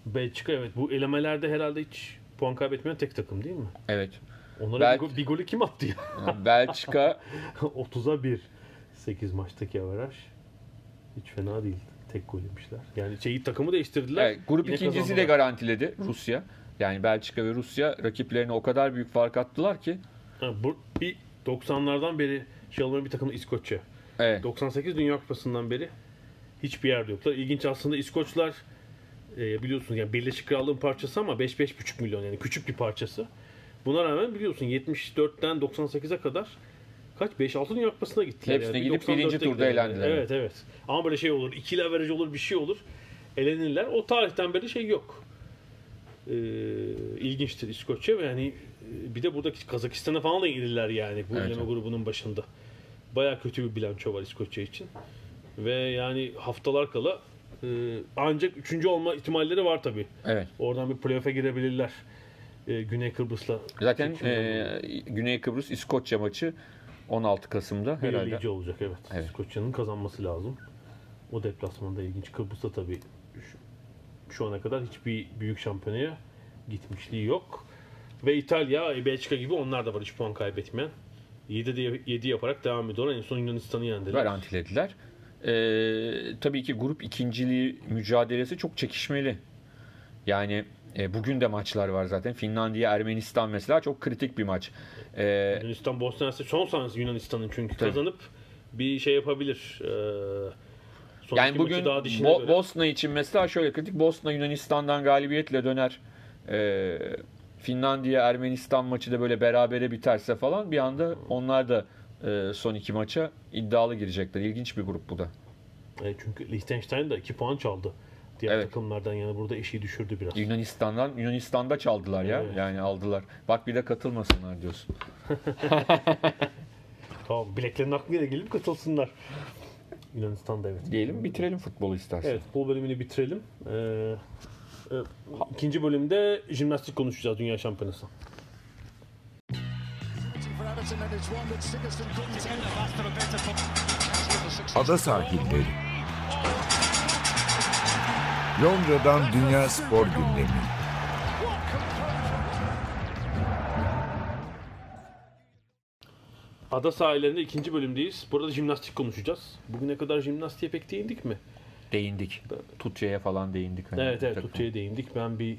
Belçika evet bu elemelerde herhalde hiç puan kaybetmeyen tek takım değil mi? Evet. Onlara Bel- bir, go- bir golü kim attı ya? Belçika otuza bir sekiz maçtaki averaj hiç fena değil. Tek gol yemişler. Yani şeyi takımı değiştirdiler. Evet, grup ikincisi de garantiledi Rusya. Yani Belçika ve Rusya rakiplerine o kadar büyük fark attılar ki. Ha, bu, bir doksanlardan beri şey olmayan bir takım İskoçya. Evet. doksan sekiz Dünya Kupası'ndan beri hiçbir yerde yoklar. İlginç aslında İskoçlar e, biliyorsunuz yani Birleşik Krallığın parçası ama beş beş buçuk milyon yani küçük bir parçası. Buna rağmen biliyorsun yetmiş dörtten doksan sekize kadar kaç beş altı Dünya Kupası'na gittiler. Hepsine yani. Gidip birinci turda elendiler. Evet evet. Ama böyle şey olur. İkili averaj olur bir şey olur. Elenirler. O tarihten beri şey yok. Ee, ilginçtir İskoçya ve yani bir de buradaki Kazakistan'a falan da girdiler yani bu evet, eleme grubunun başında. Bayağı kötü bir bilanço var İskoçya için. Ve yani haftalar kala e, ancak üçüncü olma ihtimalleri var tabii. Evet. Oradan bir playoff'a girebilirler. Güney Kıbrıs'la zaten e, Güney Kıbrıs İskoçya maçı on altı Kasım'da herhalde. Belirleyici olacak evet. evet. İskoçya'nın kazanması lazım. O deplasmanda ilginç. Kıbrıs'ta tabii şu, şu ana kadar hiçbir büyük şampiyonaya gitmişliği yok. Ve İtalya, Belçika gibi onlar da var hiç puan kaybetmeyen. yedi yedi yaparak devam ediyorlar. En son Yunanistan'ı yendiler. Garantilediler. Ee, tabii ki grup ikinciliği mücadelesi çok çekişmeli. Yani E, bugün de maçlar var zaten. Finlandiya, Ermenistan mesela çok kritik bir maç. E, Yunanistan, Bosna Hersek son saniyesi Yunanistan'ın çünkü tabii. Kazanıp bir şey yapabilir. E, yani bugün Bo- Bosna için mesela şöyle kritik. Bosna Yunanistan'dan galibiyetle döner. E, Finlandiya, Ermenistan maçı da böyle berabere biterse falan bir anda onlar da e, son iki maça iddialı girecekler. İlginç bir grup bu da. E, çünkü Liechtenstein de iki puan çaldı. Diğer evet. takımlardan yani burada eşiği düşürdü biraz. Yunanistan'dan Yunanistan'da çaldılar ya. Evet. Yani aldılar. Bak bir de katılmasınlar diyorsun. Tamam. Bileklerin aklına gelip katılsınlar. Yunanistan'da evet. Diyelim bitirelim futbolu istersen. Evet. Futbol bölümünü bitirelim. Ee, e, ikinci bölümde jimnastik konuşacağız. Dünya Şampiyonası. Ada sahilleri. Londra'dan Dünya Spor Gündemi. Ada sahillerinde ikinci bölümdeyiz. Burada jimnastik konuşacağız. Bugüne kadar jimnastiğe pek değindik mi? Değindik. Tutçe'ye falan değindik. Hani. Evet evet, Tutçe'ye değindik. Ben bir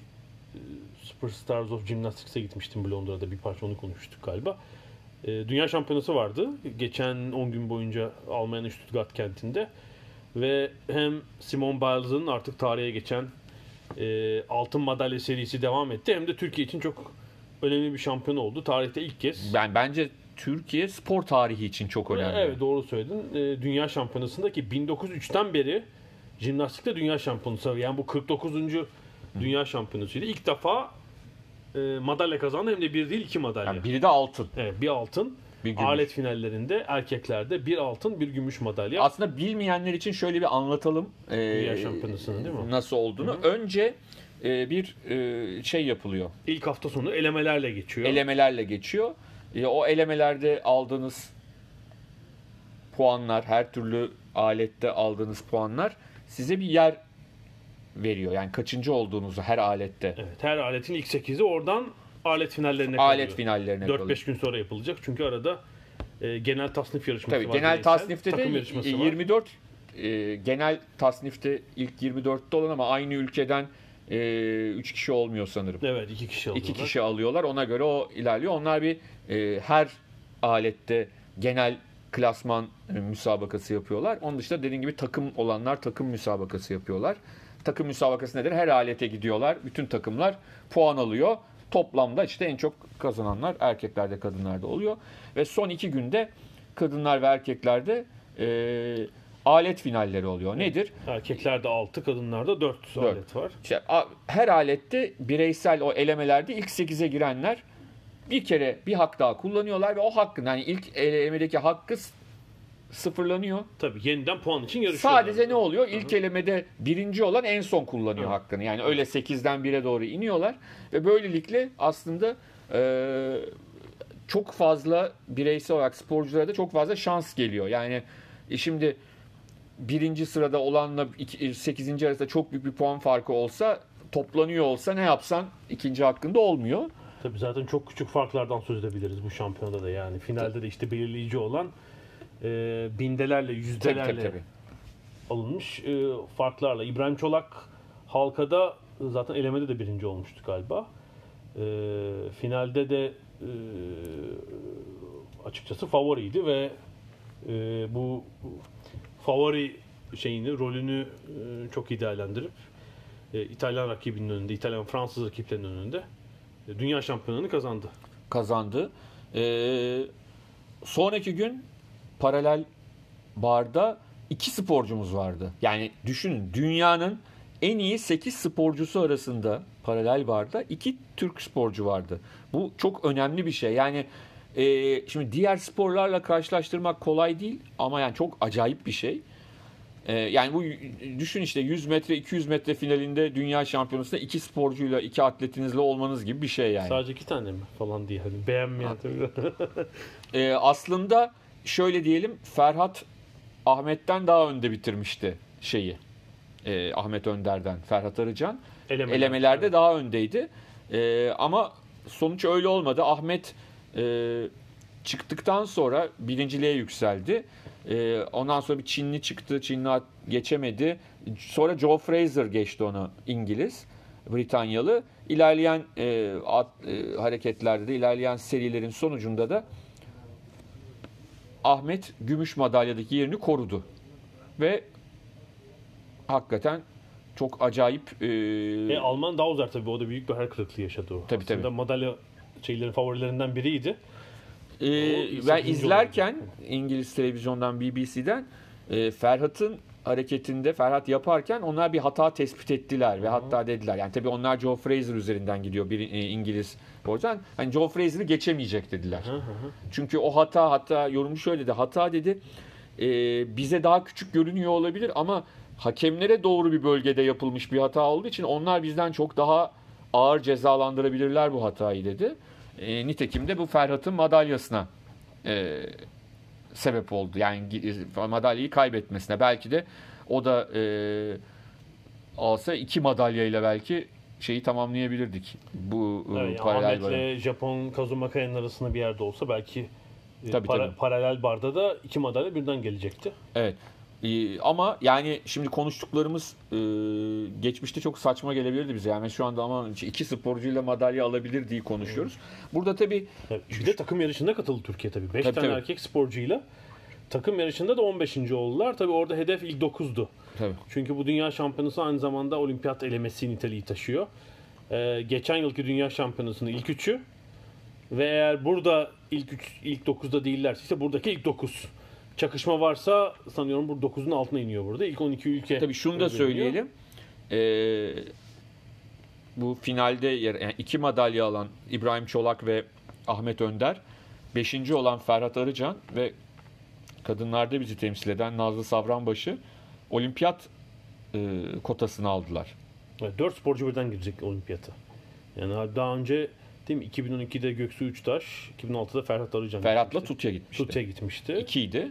Superstars of Gymnastics'e gitmiştim Londra'da. Bir parça onu konuştuk galiba. Dünya Şampiyonası vardı. Geçen on gün boyunca Almanya'nın Stuttgart kentinde. Ve hem Simone Biles'ın artık tarihe geçen e, altın madalya serisi devam etti. Hem de Türkiye için çok önemli bir şampiyon oldu. Tarihte ilk kez. Ben Bence Türkiye spor tarihi için çok önemli. E, evet doğru söyledin. E, Dünya Şampiyonası'ndaki bin dokuz yüz üçten beri jimnastikte Dünya Şampiyonası. Yani bu kırk dokuzuncu Hı. Dünya Şampiyonası'ydı. İlk defa e, madalya kazandı. Hem de bir değil iki madalya. Yani biri de altın. Evet bir altın. Alet finallerinde erkeklerde bir altın bir gümüş madalya. Aslında bilmeyenler için şöyle bir anlatalım. Dünya Şampiyonası'nın değil mi? Nasıl olduğunu. Hı hı. Önce e, bir e, şey yapılıyor. İlk hafta sonu elemelerle geçiyor. Elemelerle geçiyor. E, o elemelerde aldığınız puanlar, her türlü alette aldığınız puanlar size bir yer veriyor. Yani kaçıncı olduğunuzu her alette. Evet, her aletin ilk sekizi oradan alet finallerine kalıyor. Alet finallerine kalıyor. dört beş gün sonra yapılacak. Çünkü arada e, genel tasnif yarışması Tabii, var. Tabii genel tasnifte de yirmi dört e, genel tasnifte ilk yirmi dörtte olan ama aynı ülkeden üç e, kişi olmuyor sanırım. Evet iki kişi alıyorlar. iki kişi alıyorlar. Ona göre o ilerliyor. Onlar bir e, her alette genel klasman e, müsabakası yapıyorlar. Onun dışında dediğim gibi takım olanlar takım müsabakası yapıyorlar. Takım müsabakası nedir? Her alete gidiyorlar. Bütün takımlar puan alıyor. Toplamda işte en çok kazananlar erkeklerde kadınlarda oluyor. Ve son iki günde kadınlar ve erkeklerde e, alet finalleri oluyor. Evet. Nedir? Erkeklerde altı, kadınlarda dört alet var. İşte, her alette bireysel o elemelerde ilk sekize girenler bir kere bir hak daha kullanıyorlar ve o hakkın yani ilk elemedeki hakkı sıfırlanıyor. Tabii yeniden puan için yarışıyorlar. Sadece ne oluyor? İlk Hı-hı. elemede birinci olan en son kullanıyor Hı-hı. hakkını. Yani öyle sekizden bire doğru iniyorlar. Ve böylelikle aslında e, çok fazla bireysel olarak sporculara da çok fazla şans geliyor. Yani e, şimdi birinci sırada olanla iki, sekizinci arasında çok büyük bir puan farkı olsa toplanıyor olsa ne yapsan ikinci hakkında olmuyor. Tabii zaten çok küçük farklardan söz edebiliriz bu şampiyonada da yani. Finalde de işte belirleyici olan E, bindelerle, yüzdelerle tabii, tabii, tabii. alınmış e, farklarla. İbrahim Çolak halkada zaten elemede de birinci olmuştu galiba. E, finalde de e, açıkçası favoriydi ve e, bu favori şeyini, rolünü e, çok iyi değerlendirip e, İtalyan rakibinin önünde, İtalyan Fransız rakiplerinin önünde e, dünya şampiyonunu kazandı. Kazandı. E, sonraki gün paralel barda iki sporcumuz vardı. Yani düşünün dünyanın en iyi sekiz sporcusu arasında paralel barda iki Türk sporcu vardı. Bu çok önemli bir şey. Yani e, şimdi diğer sporlarla karşılaştırmak kolay değil ama yani çok acayip bir şey. E, yani bu düşün işte yüz metre iki yüz metre finalinde dünya şampiyonasında iki sporcuyla iki atletinizle olmanız gibi bir şey yani. Sadece iki tane mi falan diye hani beğenmeyen tabii. e, aslında şöyle diyelim, Ferhat Ahmet'ten daha önde bitirmişti şeyi. E, Ahmet Önder'den, Ferhat Arıcan. Elemeler. Elemelerde evet. daha öndeydi. E, ama sonuç öyle olmadı. Ahmet e, çıktıktan sonra birinciliğe yükseldi. E, ondan sonra bir Çinli çıktı. Çinli geçemedi. Sonra Joe Fraser geçti onu, İngiliz, Britanyalı. İlerleyen e, at, e, hareketlerde de, ilerleyen serilerin sonucunda da Ahmet gümüş madalyadaki yerini korudu. Ve hakikaten çok acayip. E... E, Alman daha uzak tabii. O da büyük bir hayal kırıklığı yaşadı o. Tabii, aslında tabii. madalya şeylerin favorilerinden biriydi. E, ben izlerken oldu. İngiliz televizyondan B B C'den e, Ferhat'ın hareketinde Ferhat yaparken onlar bir hata tespit ettiler. Hı-hı. Ve hatta dediler. Yani tabii onlar Joe Fraser üzerinden gidiyor. Bir e, İngiliz Hocam, hani Joe Fraser'ı geçemeyecek dediler. Hı hı. Çünkü o hata, hatta yorumu şöyle dedi. Hata dedi, e, bize daha küçük görünüyor olabilir ama hakemlere doğru bir bölgede yapılmış bir hata olduğu için onlar bizden çok daha ağır cezalandırabilirler bu hatayı dedi. E, nitekim de bu Ferhat'ın madalyasına e, sebep oldu. Yani madalyayı kaybetmesine. Belki de o da e, alsa iki madalyayla belki şeyi tamamlayabilirdik. Bu evet, yani paralel barda. Japon Kazumaka'nın arasında bir yerde olsa belki tabii, para, tabii. paralel barda da iki madalya birden gelecekti. Evet. Ee, ama yani şimdi konuştuklarımız e, geçmişte çok saçma gelebilirdi bize. Yani şu anda ama iki sporcuyla madalya alabilir diye konuşuyoruz. Evet. Burada tabii, tabii bir de takım yarışında katıldı Türkiye tabii. beş tane tabii. erkek sporcuyla takım yarışında da on beşinci oldular. Tabii orada hedef ilk dokuzdu. Tabii. Çünkü bu dünya şampiyonası aynı zamanda olimpiyat elemesi niteliği taşıyor. Ee, geçen yılki dünya şampiyonasının ilk üçü ve eğer burada ilk üç, ilk dokuzda değillerse işte buradaki ilk dokuz. Çakışma varsa sanıyorum bu dokuzun altına iniyor burada. İlk on iki ülke. Tabii şunu da söyleyelim. Ee, bu finalde yani iki madalya alan İbrahim Çolak ve Ahmet Önder, beşinci olan Ferhat Arıcan ve kadınlarda bizi temsil eden Nazlı Savranbaşı olimpiyat e, kotasını aldılar. Yani dört sporcu birden girecek olimpiyata. Yani daha önce değil mi? iki bin on ikide Göksu Üçtaş, iki bin altıda Ferhat Arıcan. Ferhat'la Tutya gitmişti. Tutya gitmişti. ikiydi.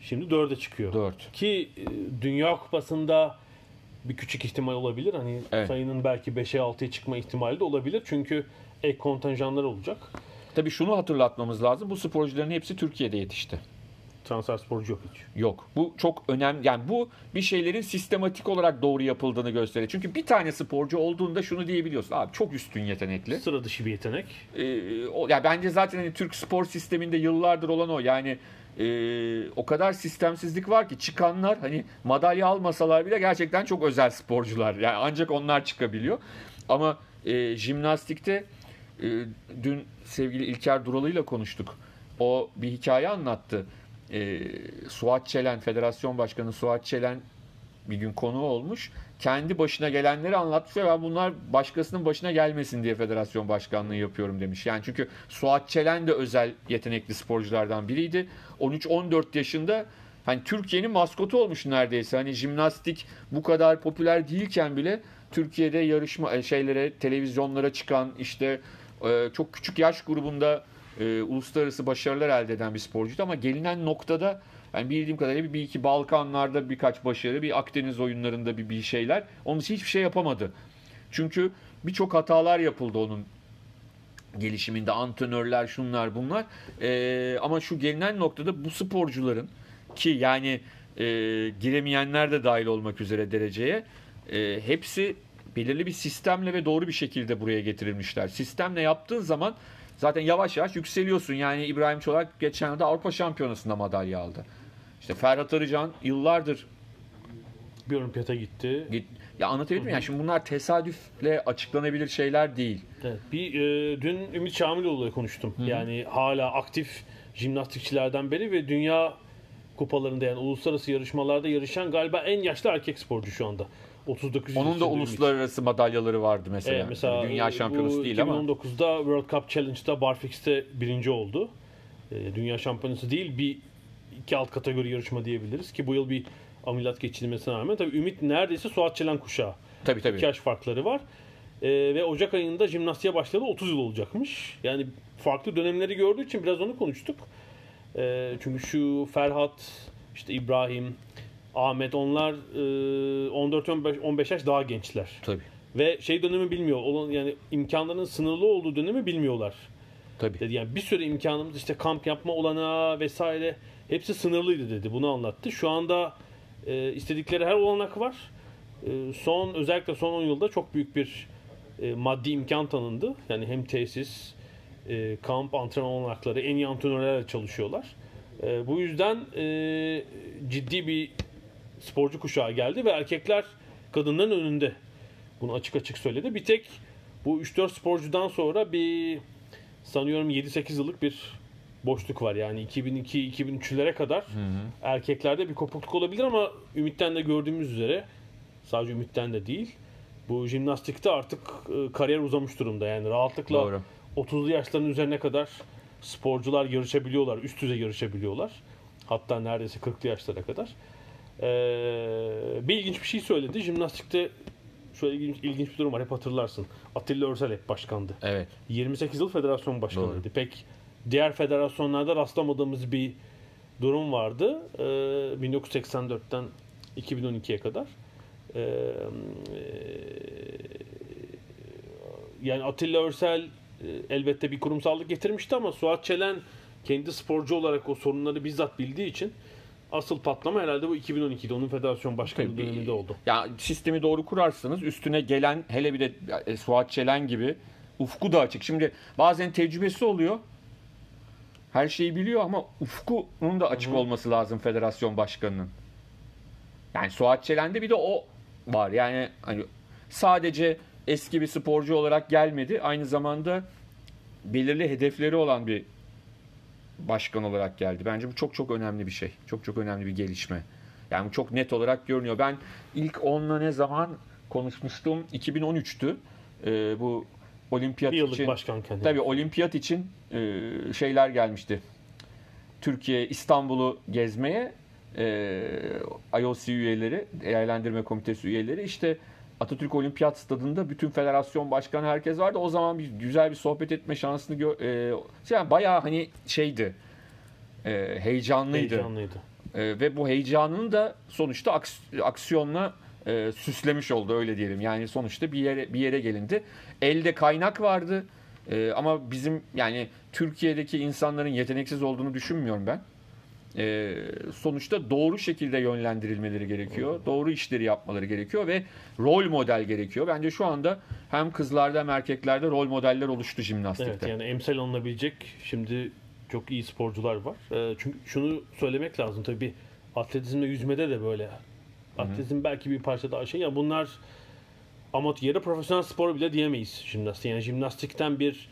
Şimdi dörde çıkıyor. dört. Ki Dünya Kupası'nda bir küçük ihtimal olabilir. Hani evet. sayının belki beşe altıya çıkma ihtimali de olabilir. Çünkü ek kontenjanlar olacak. Tabii şunu hatırlatmamız lazım. Bu sporcuların hepsi Türkiye'de yetişti. Transfer sporcu yok hiç. Yok. Bu çok önemli. Yani bu bir şeylerin sistematik olarak doğru yapıldığını gösteriyor. Çünkü bir tane sporcu olduğunda şunu diyebiliyorsun. Abi çok üstün yetenekli. Sıra dışı bir yetenek. Ee, o, ya bence zaten hani Türk spor sisteminde yıllardır olan o. Yani e, o kadar sistemsizlik var ki çıkanlar hani madalya almasalar bile gerçekten çok özel sporcular. Yani ancak onlar çıkabiliyor. Ama e, jimnastikte e, dün sevgili İlker Duralı'yla konuştuk. O bir hikaye anlattı. E, Suat Çelen, Federasyon Başkanı Suat Çelen bir gün konuğu olmuş. Kendi başına gelenleri anlatmış ve ben bunlar başkasının başına gelmesin diye federasyon başkanlığı yapıyorum demiş. Yani çünkü Suat Çelen de özel yetenekli sporculardan biriydi. on üç on dört yaşında hani Türkiye'nin maskotu olmuş neredeyse. Hani jimnastik bu kadar popüler değilken bile Türkiye'de yarışma şeylere, televizyonlara çıkan işte e, çok küçük yaş grubunda E, uluslararası başarılar elde eden bir sporcuydu ama gelinen noktada yani bildiğim kadarıyla bir, bir iki Balkanlarda birkaç başarı, bir Akdeniz oyunlarında bir, bir şeyler. Onun için hiçbir şey yapamadı. Çünkü birçok hatalar yapıldı onun gelişiminde. Antrenörler, şunlar bunlar. E, ama şu gelinen noktada bu sporcuların ki yani e, giremeyenler de dahil olmak üzere dereceye e, hepsi belirli bir sistemle ve doğru bir şekilde buraya getirilmişler. Sistemle yaptığın zaman zaten yavaş yavaş yükseliyorsun. Yani İbrahim Çolak geçen yılda Avrupa Şampiyonası'nda madalya aldı. İşte Ferhat Arıcan yıllardır bir olimpiyata gitti. Git. Ya anlatabildim mi? Yani şimdi bunlar tesadüfle açıklanabilir şeyler değil. Evet. Bir e, dün Ümit Şamiloğlu'yla konuştum. Hı-hı. Yani hala aktif jimnastikçilerden biri ve dünya kupalarında yani uluslararası yarışmalarda yarışan galiba en yaşlı erkek sporcu şu anda. otuz dokuz onun da uluslararası madalyaları vardı mesela. Evet, mesela yani dünya şampiyonası değil ama. iki bin on dokuzda World Cup Challenge'da barfix'te birinci oldu. E, dünya şampiyonası değil bir iki alt kategori yarışma diyebiliriz ki bu yıl bir ameliyat geçirilmesine rağmen tabii Ümit neredeyse Suat Çelen kuşağı. Tabii tabii. İki yaş farkları var. E, ve Ocak ayında jimnastiğe başladı otuz yıl olacakmış. Yani farklı dönemleri gördüğü için biraz onu konuştuk. E, çünkü şu Ferhat, işte İbrahim, Ahmet onlar on dört on beş yaş daha gençler. Tabii. Ve şey dönemi bilmiyor. Olan yani imkanlarının sınırlı olduğu dönemi bilmiyorlar. Tabii. Dedi yani bir sürü imkanımız işte kamp yapma olanağı vesaire hepsi sınırlıydı dedi. Bunu anlattı. Şu anda e, istedikleri her olanak var. E, son özellikle son on yılda çok büyük bir e, maddi imkan tanındı. Yani hem tesis, e, kamp, antrenman olanakları, en iyi antrenörlerle çalışıyorlar. E, bu yüzden e, ciddi bir sporcu kuşağı geldi ve erkekler kadınların önünde. Bunu açık açık söyledi. Bir tek bu üç dört sporcudan sonra bir sanıyorum yedi sekiz yıllık bir boşluk var. Yani iki bin iki iki bin üçlere kadar hı hı. erkeklerde bir kopukluk olabilir ama Ümit'ten de gördüğümüz üzere sadece Ümit'ten de değil. Bu jimnastikte artık kariyer uzamış durumda. Yani rahatlıkla doğru. otuzlu yaşların üzerine kadar sporcular yarışabiliyorlar. Üst düzey yarışabiliyorlar. Hatta neredeyse kırklı yaşlara kadar. Ee, bir ilginç bir şey söyledi. Jimnastikte şöyle ilginç, ilginç bir durum var. Hep hatırlarsın. Atilla Örsel hep başkandı. Evet. yirmi sekiz yıl federasyon başkanıydı. Pek diğer federasyonlarda rastlamadığımız bir durum vardı. E, bin dokuz yüz seksen dörtten iki bin on ikiye kadar. E, e, yani Atilla Örsel e, elbette bir kurumsallık getirmişti ama Suat Çelen kendi sporcu olarak o sorunları bizzat bildiği için asıl patlama herhalde bu iki bin on ikide onun federasyon başkanlığı döneminde oldu. Ya sistemi doğru kurarsınız, üstüne gelen, hele bir de Suat Çelen gibi ufku da açık. Şimdi bazen tecrübesi oluyor, her şeyi biliyor ama ufkunun da açık, hı-hı, olması lazım federasyon başkanının. Yani Suat Çelen'de bir de o var. Yani hani sadece eski bir sporcu olarak gelmedi, aynı zamanda belirli hedefleri olan bir başkan olarak geldi. Bence bu çok çok önemli bir şey. Çok çok önemli bir gelişme. Yani bu çok net olarak görünüyor. Ben ilk onunla ne zaman konuşmuştum? iki bin on üçtü. Ee, bu olimpiyat bir için. Tabii olimpiyat için e, şeyler gelmişti. Türkiye, İstanbul'u gezmeye e, I O C üyeleri, değerlendirme komitesi üyeleri, işte Atatürk Olimpiyat Stadı'nda bütün federasyon başkanı, herkes vardı. O zaman bir güzel bir sohbet etme şansını gö- e, yani bayağı hani şeydi, e, heyecanlıydı. heyecanlıydı. E, ve bu heyecanını da sonuçta aks- aksiyonla e, süslemiş oldu, öyle diyelim. Yani sonuçta bir yere bir yere gelindi. Elde kaynak vardı e, ama bizim yani Türkiye'deki insanların yeteneksiz olduğunu düşünmüyorum ben. Ee, sonuçta doğru şekilde yönlendirilmeleri gerekiyor. Evet. Doğru işleri yapmaları gerekiyor ve rol model gerekiyor. Bence şu anda hem kızlarda hem erkeklerde rol modeller oluştu jimnastikte. Evet, yani emsal alınabilecek şimdi çok iyi sporcular var. Ee, çünkü şunu söylemek lazım tabii, bir atletizmde, yüzmede de böyle. Atletizm, hı-hı, belki bir parça daha şey. Yani bunlar amatör, yarı profesyonel spor bile diyemeyiz jimnastik. Yani jimnastikten bir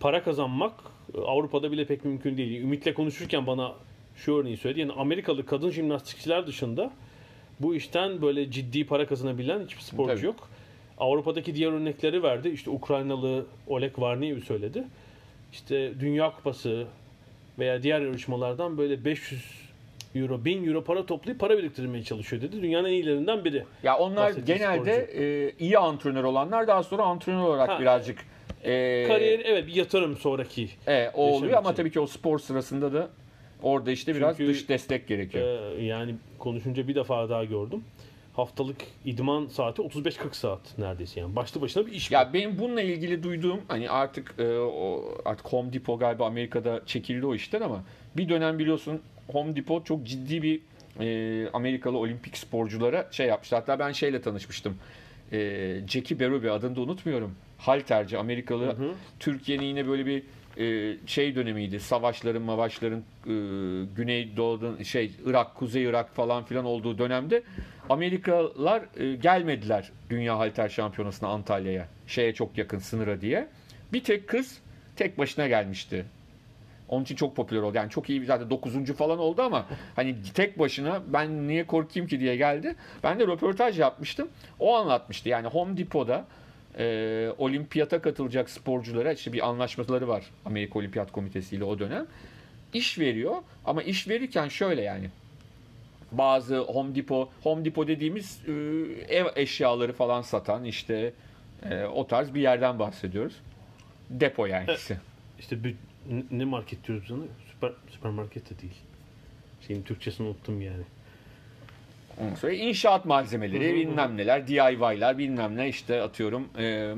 para kazanmak Avrupa'da bile pek mümkün değil. Ümit'le konuşurken bana şu örneği söyledi. Yani Amerikalı kadın jimnastikçiler dışında bu işten böyle ciddi para kazanabilen hiçbir sporcu, tabii, yok. Avrupa'daki diğer örnekleri verdi. İşte Ukraynalı Oleg Varniyev'i söyledi. İşte Dünya Kupası veya diğer yarışmalardan böyle beş yüz euro, bin euro para toplayıp para biriktirmeye çalışıyor dedi. Dünyanın en iyilerinden biri. Ya onlar genelde e, iyi antrenör olanlar daha sonra antrenör olarak ha. birazcık e, kariyer, evet, bir yatırım sonraki. E, o oluyor ama tabii ki o spor sırasında da orada işte biraz Çünkü, dış destek gerekiyor. E, yani konuşunca bir defa daha gördüm. Haftalık idman saati otuz beş kırk saat neredeyse, yani başlı başına bir iş. Ya bu. Benim bununla ilgili duyduğum, hani artık e, o, artık Home Depot galiba Amerika'da çekildi o işten ama bir dönem biliyorsun Home Depot çok ciddi bir e, Amerikalı olimpik sporculara şey yapmıştı. Hatta ben şeyle tanışmıştım. E, Jackie Berube, adını da unutmuyorum. Halterci Amerikalı. Hı hı. Türkiye'nin yine böyle bir şey dönemiydi, savaşların mavaşların Güneydoğu'dan şey Irak, Kuzey Irak falan filan olduğu dönemde Amerikalılar gelmediler Dünya Halter Şampiyonası'na, Antalya'ya, şeye çok yakın sınıra diye. Bir tek kız tek başına gelmişti. Onun için çok popüler oldu. Yani çok iyi, zaten dokuzuncu falan oldu ama hani tek başına, ben niye korkayım ki diye geldi. Ben de röportaj yapmıştım. O anlatmıştı. Yani Home Depot'da Ee, olimpiyata katılacak sporculara işte bir anlaşmaları var Amerika Olimpiyat Komitesi ile o dönem. İş veriyor ama iş verirken şöyle, yani bazı Home Depot, Home Depot dediğimiz e, ev eşyaları falan satan işte e, o tarz bir yerden bahsediyoruz. Depo yani. E, işte bir, ne market diyoruz sana? Süper, süpermarket de değil. Şeyin Türkçesini unuttum yani. Ondan sonra inşaat malzemeleri, hı hı, bilmem neler, D I Y'lar, bilmem ne, işte atıyorum e,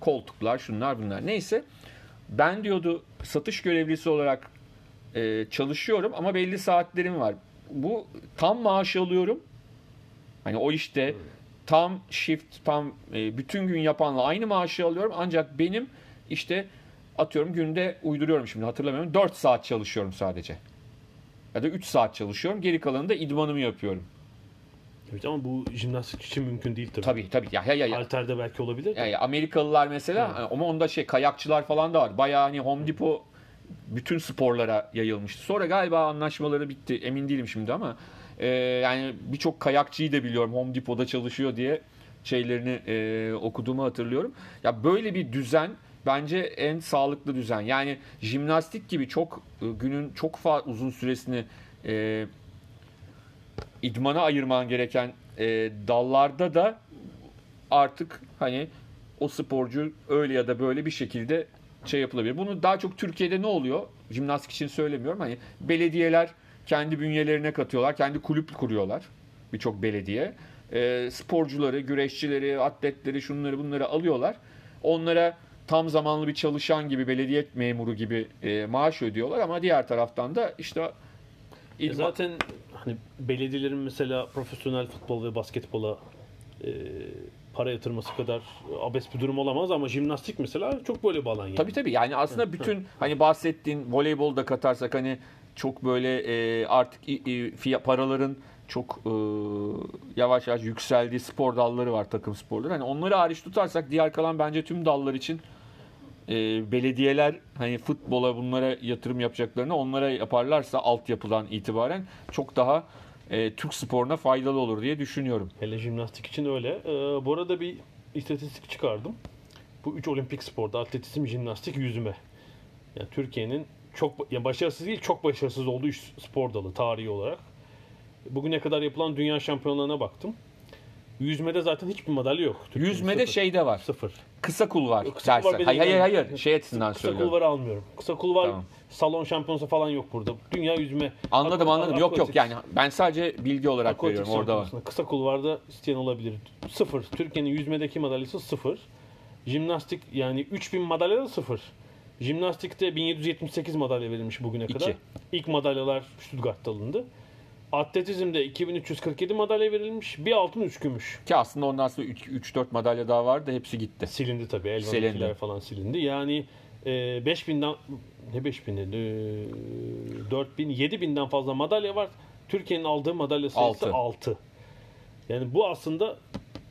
koltuklar, şunlar bunlar. Neyse, ben diyordu satış görevlisi olarak e, çalışıyorum ama belli saatlerim var. Bu tam maaş alıyorum. Hani o işte tam shift, tam e, bütün gün yapanla aynı maaşı alıyorum. Ancak benim işte atıyorum günde, uyduruyorum şimdi hatırlamıyorum, dört saat çalışıyorum sadece. Ya da üç saat çalışıyorum. Geri kalanında idmanımı yapıyorum. Evet ama bu jimnastik için mümkün değil tabii. Tabii tabii. Ya, ya, ya, ya. Alterde belki olabilir. Ya, ya. Amerikalılar mesela, hmm, ama onda şey kayakçılar falan da var. Bayağı hani Home Depot bütün sporlara yayılmıştı. Sonra galiba anlaşmaları bitti. Emin değilim şimdi ama e, yani birçok kayakçıyı da biliyorum Home Depot'da çalışıyor diye şeylerini e, okuduğumu hatırlıyorum. Ya böyle bir düzen bence en sağlıklı düzen. Yani jimnastik gibi çok günün çok fa- uzun süresini e, idmana ayırman gereken e, dallarda da artık hani o sporcu öyle ya da böyle bir şekilde şey yapılabilir. Bunu daha çok Türkiye'de ne oluyor? jimnastik için söylemiyorum. Hani belediyeler kendi bünyelerine katıyorlar, kendi kulüp kuruyorlar birçok belediye. E, sporcuları, güreşçileri, atletleri, şunları bunları alıyorlar. Onlara tam zamanlı bir çalışan gibi, belediye memuru gibi e, maaş ödüyorlar ama diğer taraftan da işte İdman... Zaten hani belediyelerin mesela profesyonel futbol ve basketbola e, para yatırması kadar abes bir durum olamaz ama jimnastik mesela çok böyle bir alan yani. Tabii tabii yani aslında bütün hani bahsettiğin voleybolu da katarsak hani çok böyle e, artık e, fiyat, paraların çok e, yavaş yavaş yükseldiği spor dalları var, takım sporları. Hani onları hariç tutarsak diğer kalan bence tüm dallar için e, belediyeler hani futbola bunlara yatırım yapacaklarını onlara yaparlarsa altyapıdan itibaren çok daha e, Türk sporuna faydalı olur diye düşünüyorum. Hele jimnastik için öyle. Ee, bu arada bir istatistik çıkardım. Bu üç olimpik sporda atletizm, jimnastik, yüzme. Yani Türkiye'nin çok yani başarısız değil, çok başarısız olduğu üç spor dalı tarihi olarak. Bugüne kadar yapılan dünya şampiyonlarına baktım. Yüzmede zaten hiçbir madalya yok. Türkiye'nin yüzmede sıfır. Şeyde var. Sıfır. Kısa kulvar. Kısa kulvar hayır hayır hayır. Şey açısından söylüyorum. Kısa kulvarı almıyorum. Kısa kulvar tamam. Salon şampiyonası falan yok burada. Dünya yüzme. Anladım ak- anladım. Ak- yok ak- yok yani ben sadece bilgi olarak ak- veriyorum orada var. Kısa kulvarda isteyen olabilir. Sıfır. Türkiye'nin yüzmedeki madalyası sıfır. Jimnastik yani üç bin madalya da sıfır. Jimnastikte bin yedi yüz yetmiş sekiz madalya verilmiş bugüne kadar. İki. İlk madalyalar Stuttgart'ta alındı. Atletizmde iki bin üç yüz kırk yedi madalya verilmiş. Bir altın, üç gümüş. Ki aslında ondan sonra üç dört madalya daha vardı. Hepsi gitti. Silindi tabii. Elvan'dakiler falan silindi. Yani e, beş binden ne beş bini e, dört bin yedi binden fazla madalya var. Türkiye'nin aldığı madalya sayısı altı. altı. Yani bu aslında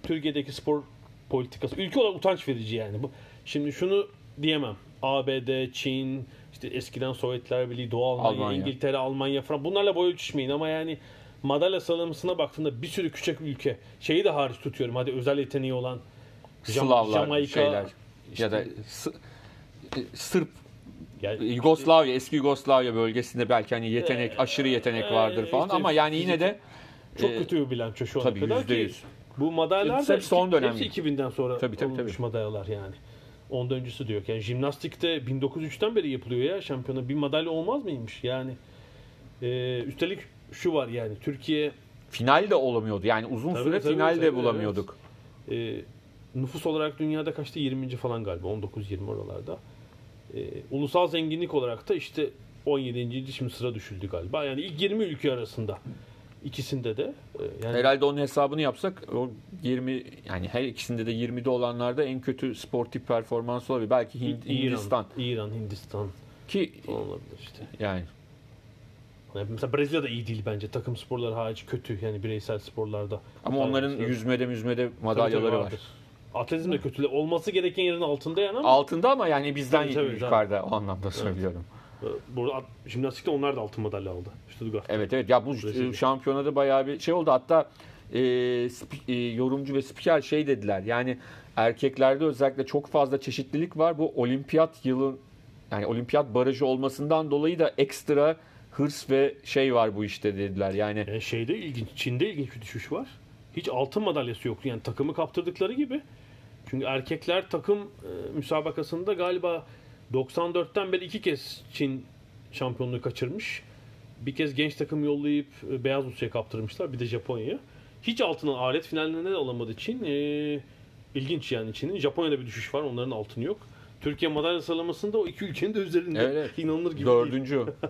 Türkiye'deki spor politikası. Ülke olarak utanç verici yani. Bu, şimdi şunu diyemem. A B D, Çin, İşte eskiden Sovyetler Birliği, Doğu Almanya, Almanya, İngiltere, Almanya, Fransa bunlarla boy ölçüşmeyin ama yani madalya sıralamasına baktığında bir sürü küçük ülke şeyi de hariç tutuyorum. Hadi özel yeteneği olan Jam- Jamaika şeyler, işte, ya da S- Sırp, yani Yugoslavya, işte, eski Yugoslavya bölgesinde belki hani yetenek, e, aşırı yetenek e, vardır falan işte, ama yani yine de çok e, kötü bir bilanço şu ana kadar yüzde yüz. Ki bu madalyalar da hepsi iki binden sonra tabii, tabii, olmuş tabii. Madalyalar yani. Ondan öncesi diyor ki yani jimnastikte bin dokuz yüz üçten beri yapılıyor ya şampiyona bir madalya olmaz mıymış yani e, üstelik şu var yani Türkiye final de olamıyordu yani uzun tabii, süre tabii, final tabii, de bulamıyorduk. Evet. E, nüfus olarak dünyada kaçtı yirminci falan galiba on dokuz yirmi oralarda. E, ulusal zenginlik olarak da işte on yedinci şimdi sıra düşüldü galiba yani ilk yirmi ülke arasında. İkisinde de yani herhalde onun hesabını yapsak o yirmi yani her ikisinde de yirmide olanlarda en kötü sportif performans olabilir. Belki Hind, İran, Hindistan. İran, Hindistan ki olabilir işte. Yani. yani mesela Brezilya da iyi değil bence. Takım sporları hariç kötü yani bireysel sporlarda. Ama onların yüzmede, yüzmede madalyaları var. Atletizm de kötü. Olması gereken yerin altında yani ama. Altında ama yani bizden tabii, yukarıda o anlamda söylüyorum. Evet. Burada jimnastikte onlar da altın madalya aldı. Evet evet ya bu şampiyonada bayağı bir şey oldu. Hatta e, sp- e, yorumcu ve spiker şey dediler. Yani erkeklerde özellikle çok fazla çeşitlilik var. Bu olimpiyat yılın yani olimpiyat barajı olmasından dolayı da ekstra hırs ve şey var bu işte dediler. Yani, yani şeyde ilginç Çin'de ilginç bir düşüş var. Hiç altın madalyası yoktu. Yani takımı kaptırdıkları gibi. Çünkü erkekler takım e, müsabakasında galiba doksan dörtten beri iki kez Çin şampiyonluğu kaçırmış. Bir kez genç takım yollayıp Beyaz Rusya'ya kaptırmışlar. Bir de Japonya'ya. Hiç altına alet finallerine de alamadı Çin. Ee, ilginç yani Çin'in. Japonya'da bir düşüş var. Onların altını yok. Türkiye madalya sıralamasında o iki ülkenin de üzerinde. Evet. İnanılır gibi dördüncü değil. Dördüncü.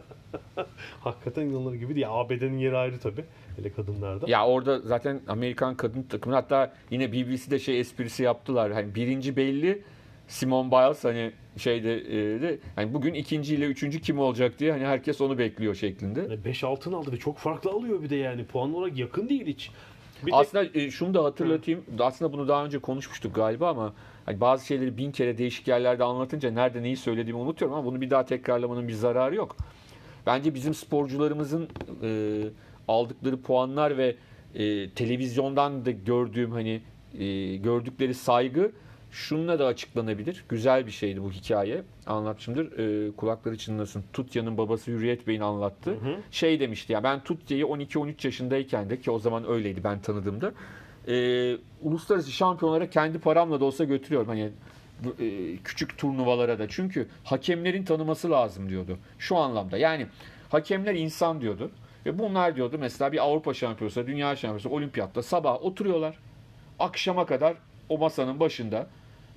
Hakikaten inanılır gibi değil. A B D'nin yeri ayrı tabii. Hele kadınlarda. Ya orada zaten Amerikan kadın takımı. Hatta yine B B C'de şey esprisi yaptılar. Hani birinci belli. Simone Biles hani şeyde de hani bugün ikinci ile üçüncü kim olacak diye hani herkes onu bekliyor şeklinde. Beş altın aldı ve çok farklı alıyor bir de yani puan olarak yakın değil hiç. Bir aslında de... şunu da hatırlatayım. Hı. Aslında bunu daha önce konuşmuştuk galiba ama hani bazı şeyleri bin kere değişik yerlerde anlatınca nerede neyi söylediğimi unutuyorum ama bunu bir daha tekrarlamanın bir zararı yok. Bence bizim sporcularımızın e, aldıkları puanlar ve e, televizyondan da gördüğüm hani e, gördükleri saygı şununla da açıklanabilir. Güzel bir şeydi bu hikaye. Anlatmışımdır. E, kulakları çınlasın. Tutya'nın babası Hürriyet Bey'in anlattı. Hı hı. Şey demişti ya ben Tutya'yı on iki on üç yaşındayken de ki o zaman öyleydi ben tanıdığımda. E, uluslararası şampiyonlara kendi paramla da olsa götürüyorum. Hani küçük turnuvalara da. Çünkü hakemlerin tanıması lazım diyordu. Şu anlamda yani hakemler insan diyordu. Ve bunlar diyordu mesela bir Avrupa Şampiyonası, Dünya Şampiyonası, Olimpiyatta sabah oturuyorlar. Akşama kadar o masanın başında.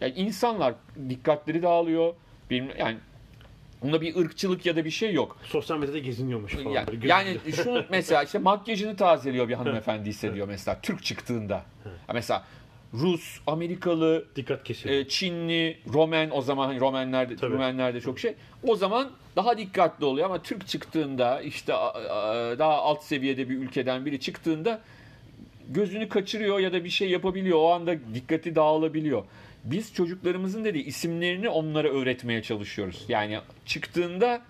Yani insanlar dikkatleri dağılıyor. Bilmiyorum, yani bunda bir ırkçılık ya da bir şey yok. Sosyal medyada geziniyormuş falan. Yani, yani şunu mesela işte makyajını tazeliyor bir hanımefendi hissediyor mesela Türk çıktığında. Mesela Rus, Amerikalı, dikkat kesin. Çinli, Romen o zaman hani Romenlerde, Romenlerde çok şey. O zaman daha dikkatli oluyor ama Türk çıktığında işte daha alt seviyede bir ülkeden biri çıktığında gözünü kaçırıyor ya da bir şey yapabiliyor. O anda dikkati dağılabiliyor. Biz çocuklarımızın dediği isimlerini onlara öğretmeye çalışıyoruz. Yani çıktığında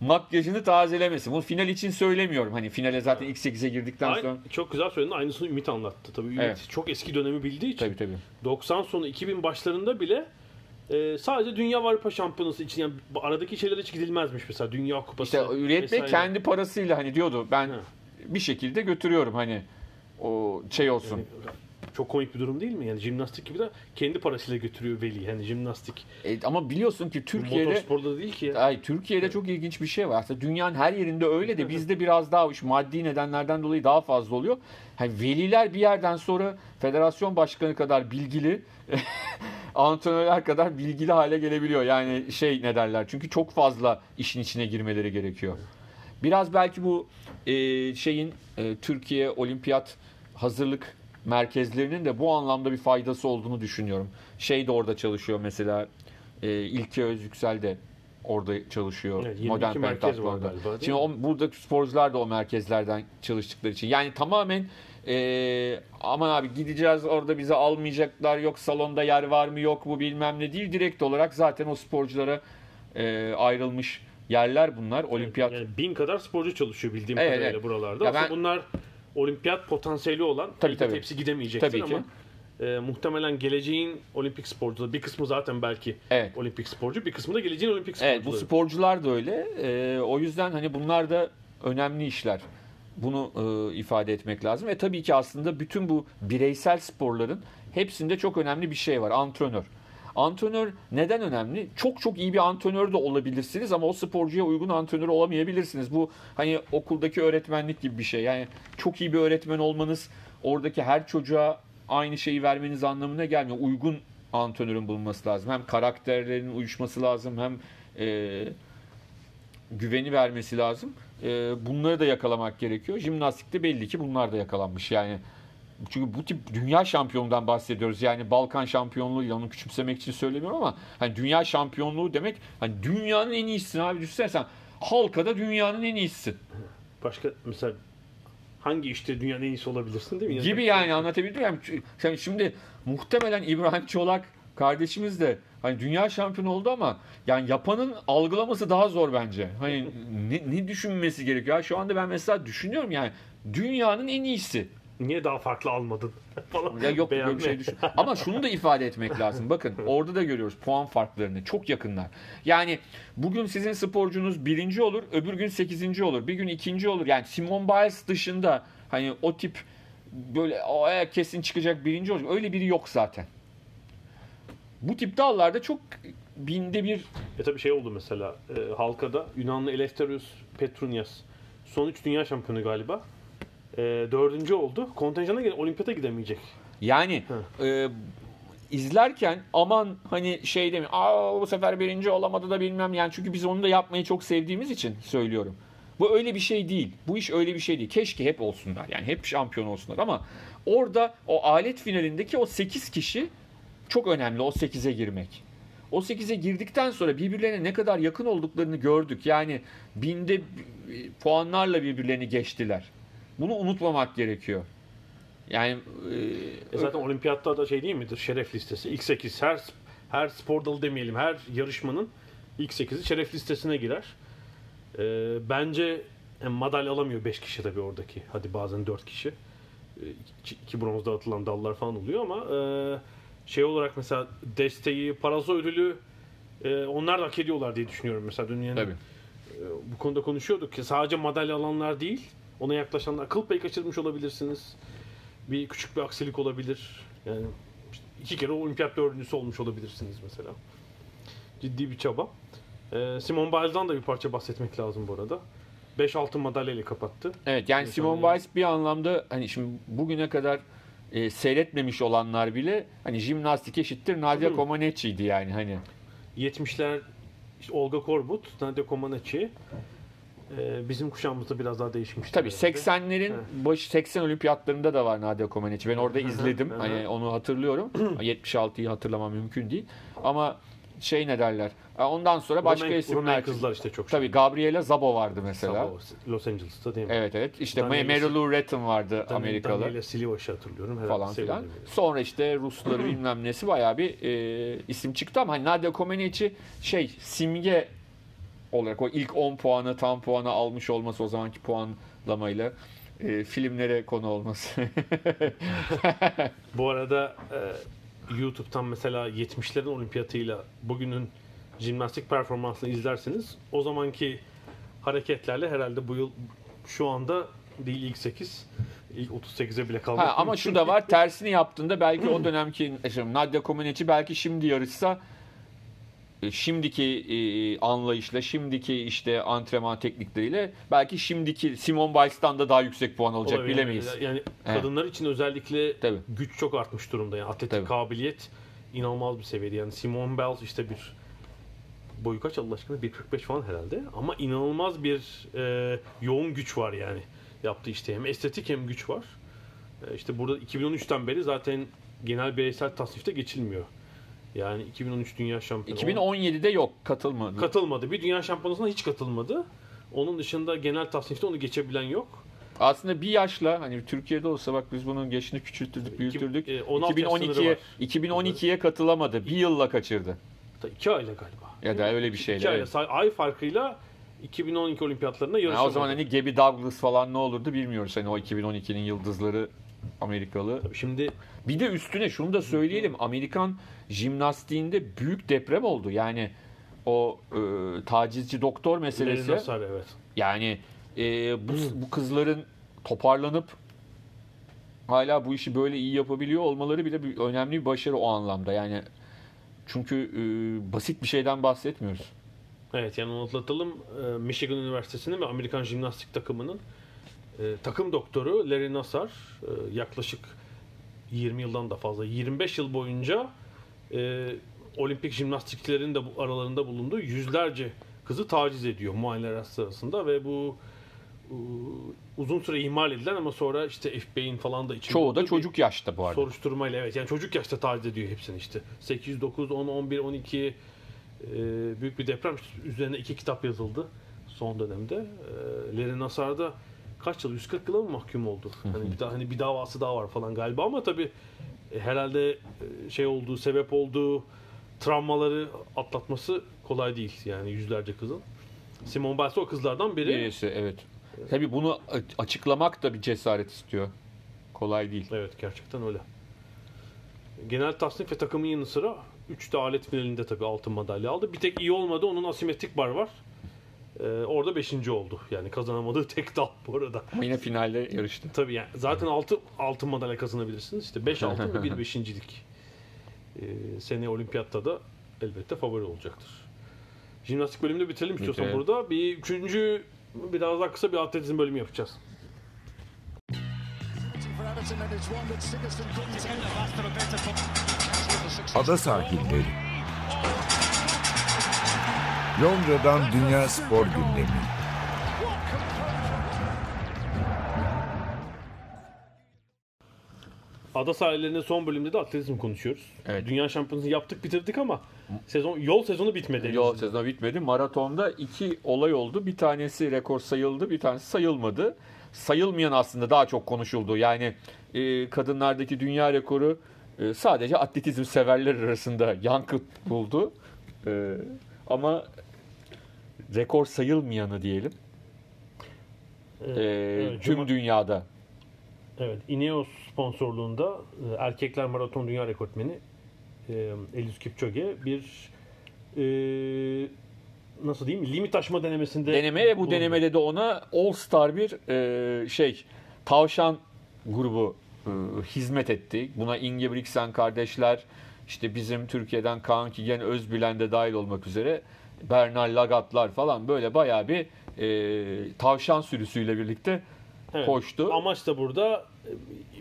makyajını tazelemesin. Bunu final için söylemiyorum. Hani finale zaten ilk sekize girdikten sonra. Çok güzel söyledin. Aynısını Ümit anlattı. Tabii Ümit evet. çok eski dönemi bildiği için. Tabii tabii. doksan sonu iki bin başlarında bile e, sadece Dünya Avrupa Şampiyonası için yani aradaki şeyler hiç gidilmezmiş mesela Dünya Kupası. İşte Ümit Bey kendi parasıyla hani diyordu ben ha. bir şekilde götürüyorum hani o şey olsun. Yani, çok komik bir durum değil mi? Yani jimnastik gibi de kendi parasıyla götürüyor veli. Yani jimnastik. E, ama biliyorsun ki Türkiye'de motorsporda değil ki. Ya. Ay Türkiye'de evet. çok ilginç bir şey var. Aslında dünyanın her yerinde öyle de bizde biraz daha şu maddi nedenlerden dolayı daha fazla oluyor. Yani veliler bir yerden sonra federasyon başkanı kadar bilgili, antrenörler kadar bilgili hale gelebiliyor. Yani şey ne derler? Çünkü çok fazla işin içine girmeleri gerekiyor. Biraz belki bu e, şeyin e, Türkiye Olimpiyat hazırlık merkezlerinin de bu anlamda bir faydası olduğunu düşünüyorum. Şey de orada çalışıyor mesela. E, İlke Özyüksel de orada çalışıyor. Evet, modern pentatlonda. Şimdi o, buradaki sporcular da o merkezlerden çalıştıkları için. Yani tamamen e, aman abi gideceğiz orada bizi almayacaklar. Yok salonda yer var mı yok mu bilmem ne değil. Direkt olarak zaten o sporculara e, ayrılmış yerler bunlar. Olimpiyat. Yani bin kadar sporcu çalışıyor bildiğim evet, kadarıyla evet. buralarda. Ya ben, bunlar olimpiyat potansiyeli olan tabii, tabii. hepsi gidemeyecektir tabii ama e, muhtemelen geleceğin olimpik sporcuları bir kısmı zaten belki evet. olimpik sporcu bir kısmı da geleceğin olimpik sporcuları. Evet, bu sporcular da öyle. E, o yüzden hani bunlar da önemli işler. Bunu e, ifade etmek lazım. Ve tabii ki aslında bütün bu bireysel sporların hepsinde çok önemli bir şey var. Antrenör. Antrenör neden önemli? Çok çok iyi bir antrenör de olabilirsiniz ama o sporcuya uygun antrenör olamayabilirsiniz. Bu hani okuldaki öğretmenlik gibi bir şey. Yani çok iyi bir öğretmen olmanız oradaki her çocuğa aynı şeyi vermeniz anlamına gelmiyor. Uygun antrenörün bulunması lazım. Hem karakterlerin uyuşması lazım hem e, güveni vermesi lazım. E, bunları da yakalamak gerekiyor. Jimnastikte belli ki bunlar da yakalanmış yani. Çünkü bu tip dünya şampiyonundan bahsediyoruz. Yani Balkan şampiyonluğuyla onu küçümsemek için söylemiyorum ama hani dünya şampiyonluğu demek hani dünyanın en iyisisin abi düşünsene sen. Halkada dünyanın en iyisisin. Başka mesela hangi işte dünyanın en iyisi olabilirsin değil mi? Yani gibi yani anlatabildim mi? Yani şimdi muhtemelen İbrahim Çolak kardeşimiz de hani dünya şampiyonu oldu ama yani yapanın algılaması daha zor bence. Hani ne, ne düşünmesi gerekiyor? Şu anda ben mesela düşünüyorum yani dünyanın en iyisi. Niye daha farklı almadın? Falan. Ya yok böyle bir şey düşün. Ama şunu da ifade etmek lazım. Bakın orada da görüyoruz puan farklarını. Çok yakınlar. Yani bugün sizin sporcunuz birinci olur. Öbür gün sekizinci olur. Bir gün ikinci olur. Yani Simone Biles dışında hani o tip böyle kesin çıkacak birinci olacak. Öyle biri yok zaten. Bu tip dallarda çok binde bir... E tabii şey oldu mesela. E, halkada Yunanlı Eleftherios Petrunias. Son üç dünya şampiyonu galiba. E, dördüncü oldu. Kontenjana gelen olimpiyata gidemeyecek. Yani e, izlerken aman hani şey demiyor. Aa bu sefer birinci olamadı da bilmem yani. Çünkü biz onu da yapmayı çok sevdiğimiz için söylüyorum. Bu öyle bir şey değil. Bu iş öyle bir şey değil. Keşke hep olsunlar. Yani hep şampiyon olsunlar ama orada o alet finalindeki o sekiz kişi çok önemli. O sekize girmek. O sekize girdikten sonra birbirlerine ne kadar yakın olduklarını gördük. Yani binde puanlarla birbirlerini geçtiler. Bunu unutmamak gerekiyor. Yani e, e zaten ö- olimpiyatta da şey değil midir? Şeref listesi. İlk sekiz her her spor dalı demeyelim. Her yarışmanın ilk sekizi şeref listesine girer. E, bence yani madalya alamıyor beş kişi tabii oradaki. Hadi bazen dört kişi. E, iki, iki bronzda atılan dallar falan oluyor ama e, şey olarak mesela desteği, parası ödülü e, onlar da hak ediyorlar diye düşünüyorum. Mesela dünyanın e, bu konuda konuşuyorduk ki sadece madalya alanlar değil. Ona yaklaşanlar akıl payı kaçırmış olabilirsiniz. Bir küçük bir aksilik olabilir. Yani işte iki kere olimpiyat dördüncüsü olmuş olabilirsiniz mesela. Ciddi bir çaba. E, Simone Biles'dan da bir parça bahsetmek lazım bu arada. beş altı madalyayla kapattı. Evet, yani Simone Biles bir anlamda hani şimdi bugüne kadar e, seyretmemiş olanlar bile hani jimnastik eşittir Nadia Comăneci'ydi yani hani. yetmişler işte Olga Korbut, Nadia Comăneci. E, bizim kuşağımızda biraz daha değişmişti. Tabii herhalde. seksenlerin başı, seksen olimpiyatlarında da var Nadia Comăneci. Ben orada izledim. Hani onu hatırlıyorum. yetmiş altıyı hatırlamam mümkün değil. Ama şey ne derler? Ondan sonra başka Rumen, isimler. Rumen kızlar işte çok. Tabii Gabriela Szabo vardı mesela. Szabo, Los Angeles'ta değil mi? Evet evet. İşte Mary Lou Retton vardı Daniel, Amerikalı. Daniela Silivas'ı hatırlıyorum. Herhalde falan filan. Sonra işte Rusları bilmem nesi bayağı bir e, isim çıktı ama hani Nadia Comăneci şey simge olarak o ilk on puanı tam puanı almış olması o zamanki puanlamayla e, filmlere konu olması. Bu arada e, YouTube'tan mesela yetmişlerin olimpiyatıyla bugünün jimnastik performansını izlerseniz o zamanki hareketlerle herhalde bu yıl şu anda değil ilk sekiz, ilk otuz sekize bile kalmadı. Ama şu da var, tersini yaptığında belki o dönemki Nadia Comăneci belki şimdi yarışsa şimdiki e, anlayışla, şimdiki işte antrenman teknikleriyle belki şimdiki Simone Biles'tan da daha yüksek puan alacak olabilir, bilemeyiz. Yani, yani kadınlar için özellikle tabii. Güç çok artmış durumda. Yani atletik tabii. Kabiliyet inanılmaz bir seviyede. Yani Simone Biles işte bir boyu kaç Allah aşkına? bir kırk beş falan herhalde. Ama inanılmaz bir e, yoğun güç var yani. Yaptığı işte hem estetik hem güç var. E, işte burada iki bin on üçten beri zaten genel bireysel tasnifte geçilmiyor. Yani iki bin on üç Dünya Şampiyonu. iki bin on yedide yok, katılmadı. Katılmadı. Bir Dünya Şampiyonası'na hiç katılmadı. Onun dışında genel tasnifte onu geçebilen yok. Aslında bir yaşla hani Türkiye'de olsa bak biz bunun geçini küçülttürdük, büyütürdük. iki bin on ikiye iki bin on ikiye katılamadı. Bir yılla kaçırdı. iki ayla galiba. Ya da öyle bir şeyle. iki ayla, evet. Ay farkıyla iki bin on iki olimpiyatlarına yarışamadı. Yani o zaman hani Gabby Douglas falan ne olurdu bilmiyoruz. Hani o iki bin on ikinin yıldızları Amerikalı. Tabii şimdi bir de üstüne şunu da söyleyelim. Amerikan jimnastiğinde büyük deprem oldu. Yani o e, tacizci doktor meselesi. Larry Nassar, evet. Yani e, bu, bu kızların toparlanıp hala bu işi böyle iyi yapabiliyor olmaları bile bir, önemli bir başarı o anlamda. Yani çünkü e, basit bir şeyden bahsetmiyoruz. Evet, yani onu atlatalım. Michigan Üniversitesi'nin ve Amerikan jimnastik takımının E, takım doktoru Larry Nassar e, yaklaşık yirmi yıldan da fazla, yirmi beş yıl boyunca e, olimpik jimnastikçilerin de aralarında bulunduğu yüzlerce kızı taciz ediyor muayeneler sırasında ve bu e, uzun süre ihmal edilen ama sonra işte F B I'nin falan da içinde. Çoğu da çocuk yaşta bu arada. Soruşturmayla, evet, yani çocuk yaşta taciz ediyor hepsini işte. sekiz, dokuz, on, on bir, on iki e, büyük bir deprem. Üzerine iki kitap yazıldı son dönemde. E, Larry Nassar da kaç yıl? yüz kırk yıla mı mahkum oldu? Hani bir, daha, hani bir davası daha var falan galiba ama tabii herhalde şey olduğu, sebep olduğu travmaları atlatması kolay değil. Yani yüzlerce kızın. Simone Biles o kızlardan biri. Birisi, evet. Tabii bunu açıklamak da bir cesaret istiyor. Kolay değil. Evet, gerçekten öyle. Genel tasnif ve takımın yanı sıra üç de alet finalinde tabii altın madalya aldı. Bir tek iyi olmadı. Onun asimetrik bar var. Ee, orada beşinci oldu. Yani kazanamadığı tek dal bu arada. Ama yine finalde yarıştı. Tabii yani. Zaten altı altın madalya kazanabilirsiniz. İşte beş altın ve bir beşincilik. Ee, seneye olimpiyatta da elbette favori olacaktır. Jimnastik bölümünü bitirelim istiyorsan evet. Burada. Bir üçüncü, biraz daha kısa bir atletizm bölümü yapacağız. Ada sahilleri. Londra'dan Dünya Spor Gündemi. Ada sahillerinin son bölümünde de atletizm konuşuyoruz. Evet. Dünya şampiyonasını yaptık, bitirdik ama sezon yol sezonu bitmedi. Yol sezonu bitmedi. Maratonda iki olay oldu. Bir tanesi rekor sayıldı, bir tanesi sayılmadı. Sayılmayan aslında daha çok konuşuldu. Yani e, kadınlardaki dünya rekoru e, sadece atletizm severler arasında yankı buldu. E, ama rekor sayılmayanı diyelim. Evet, ee, evet, tüm Cuma, dünyada. Evet, Ineos sponsorluğunda erkekler maraton dünya rekortmeni eee Eliud Kipchoge bir e, nasıl diyeyim limit aşma denemesinde deneme ve bu denemede de ona All Star bir e, şey tavşan grubu e, hizmet etti. Buna Ingebrigtsen kardeşler, işte bizim Türkiye'den Kaan Kigen, Özbülen de dahil olmak üzere Bernal Lagatlar falan böyle bayağı bir e, tavşan sürüsüyle birlikte evet, koştu. Amaç da burada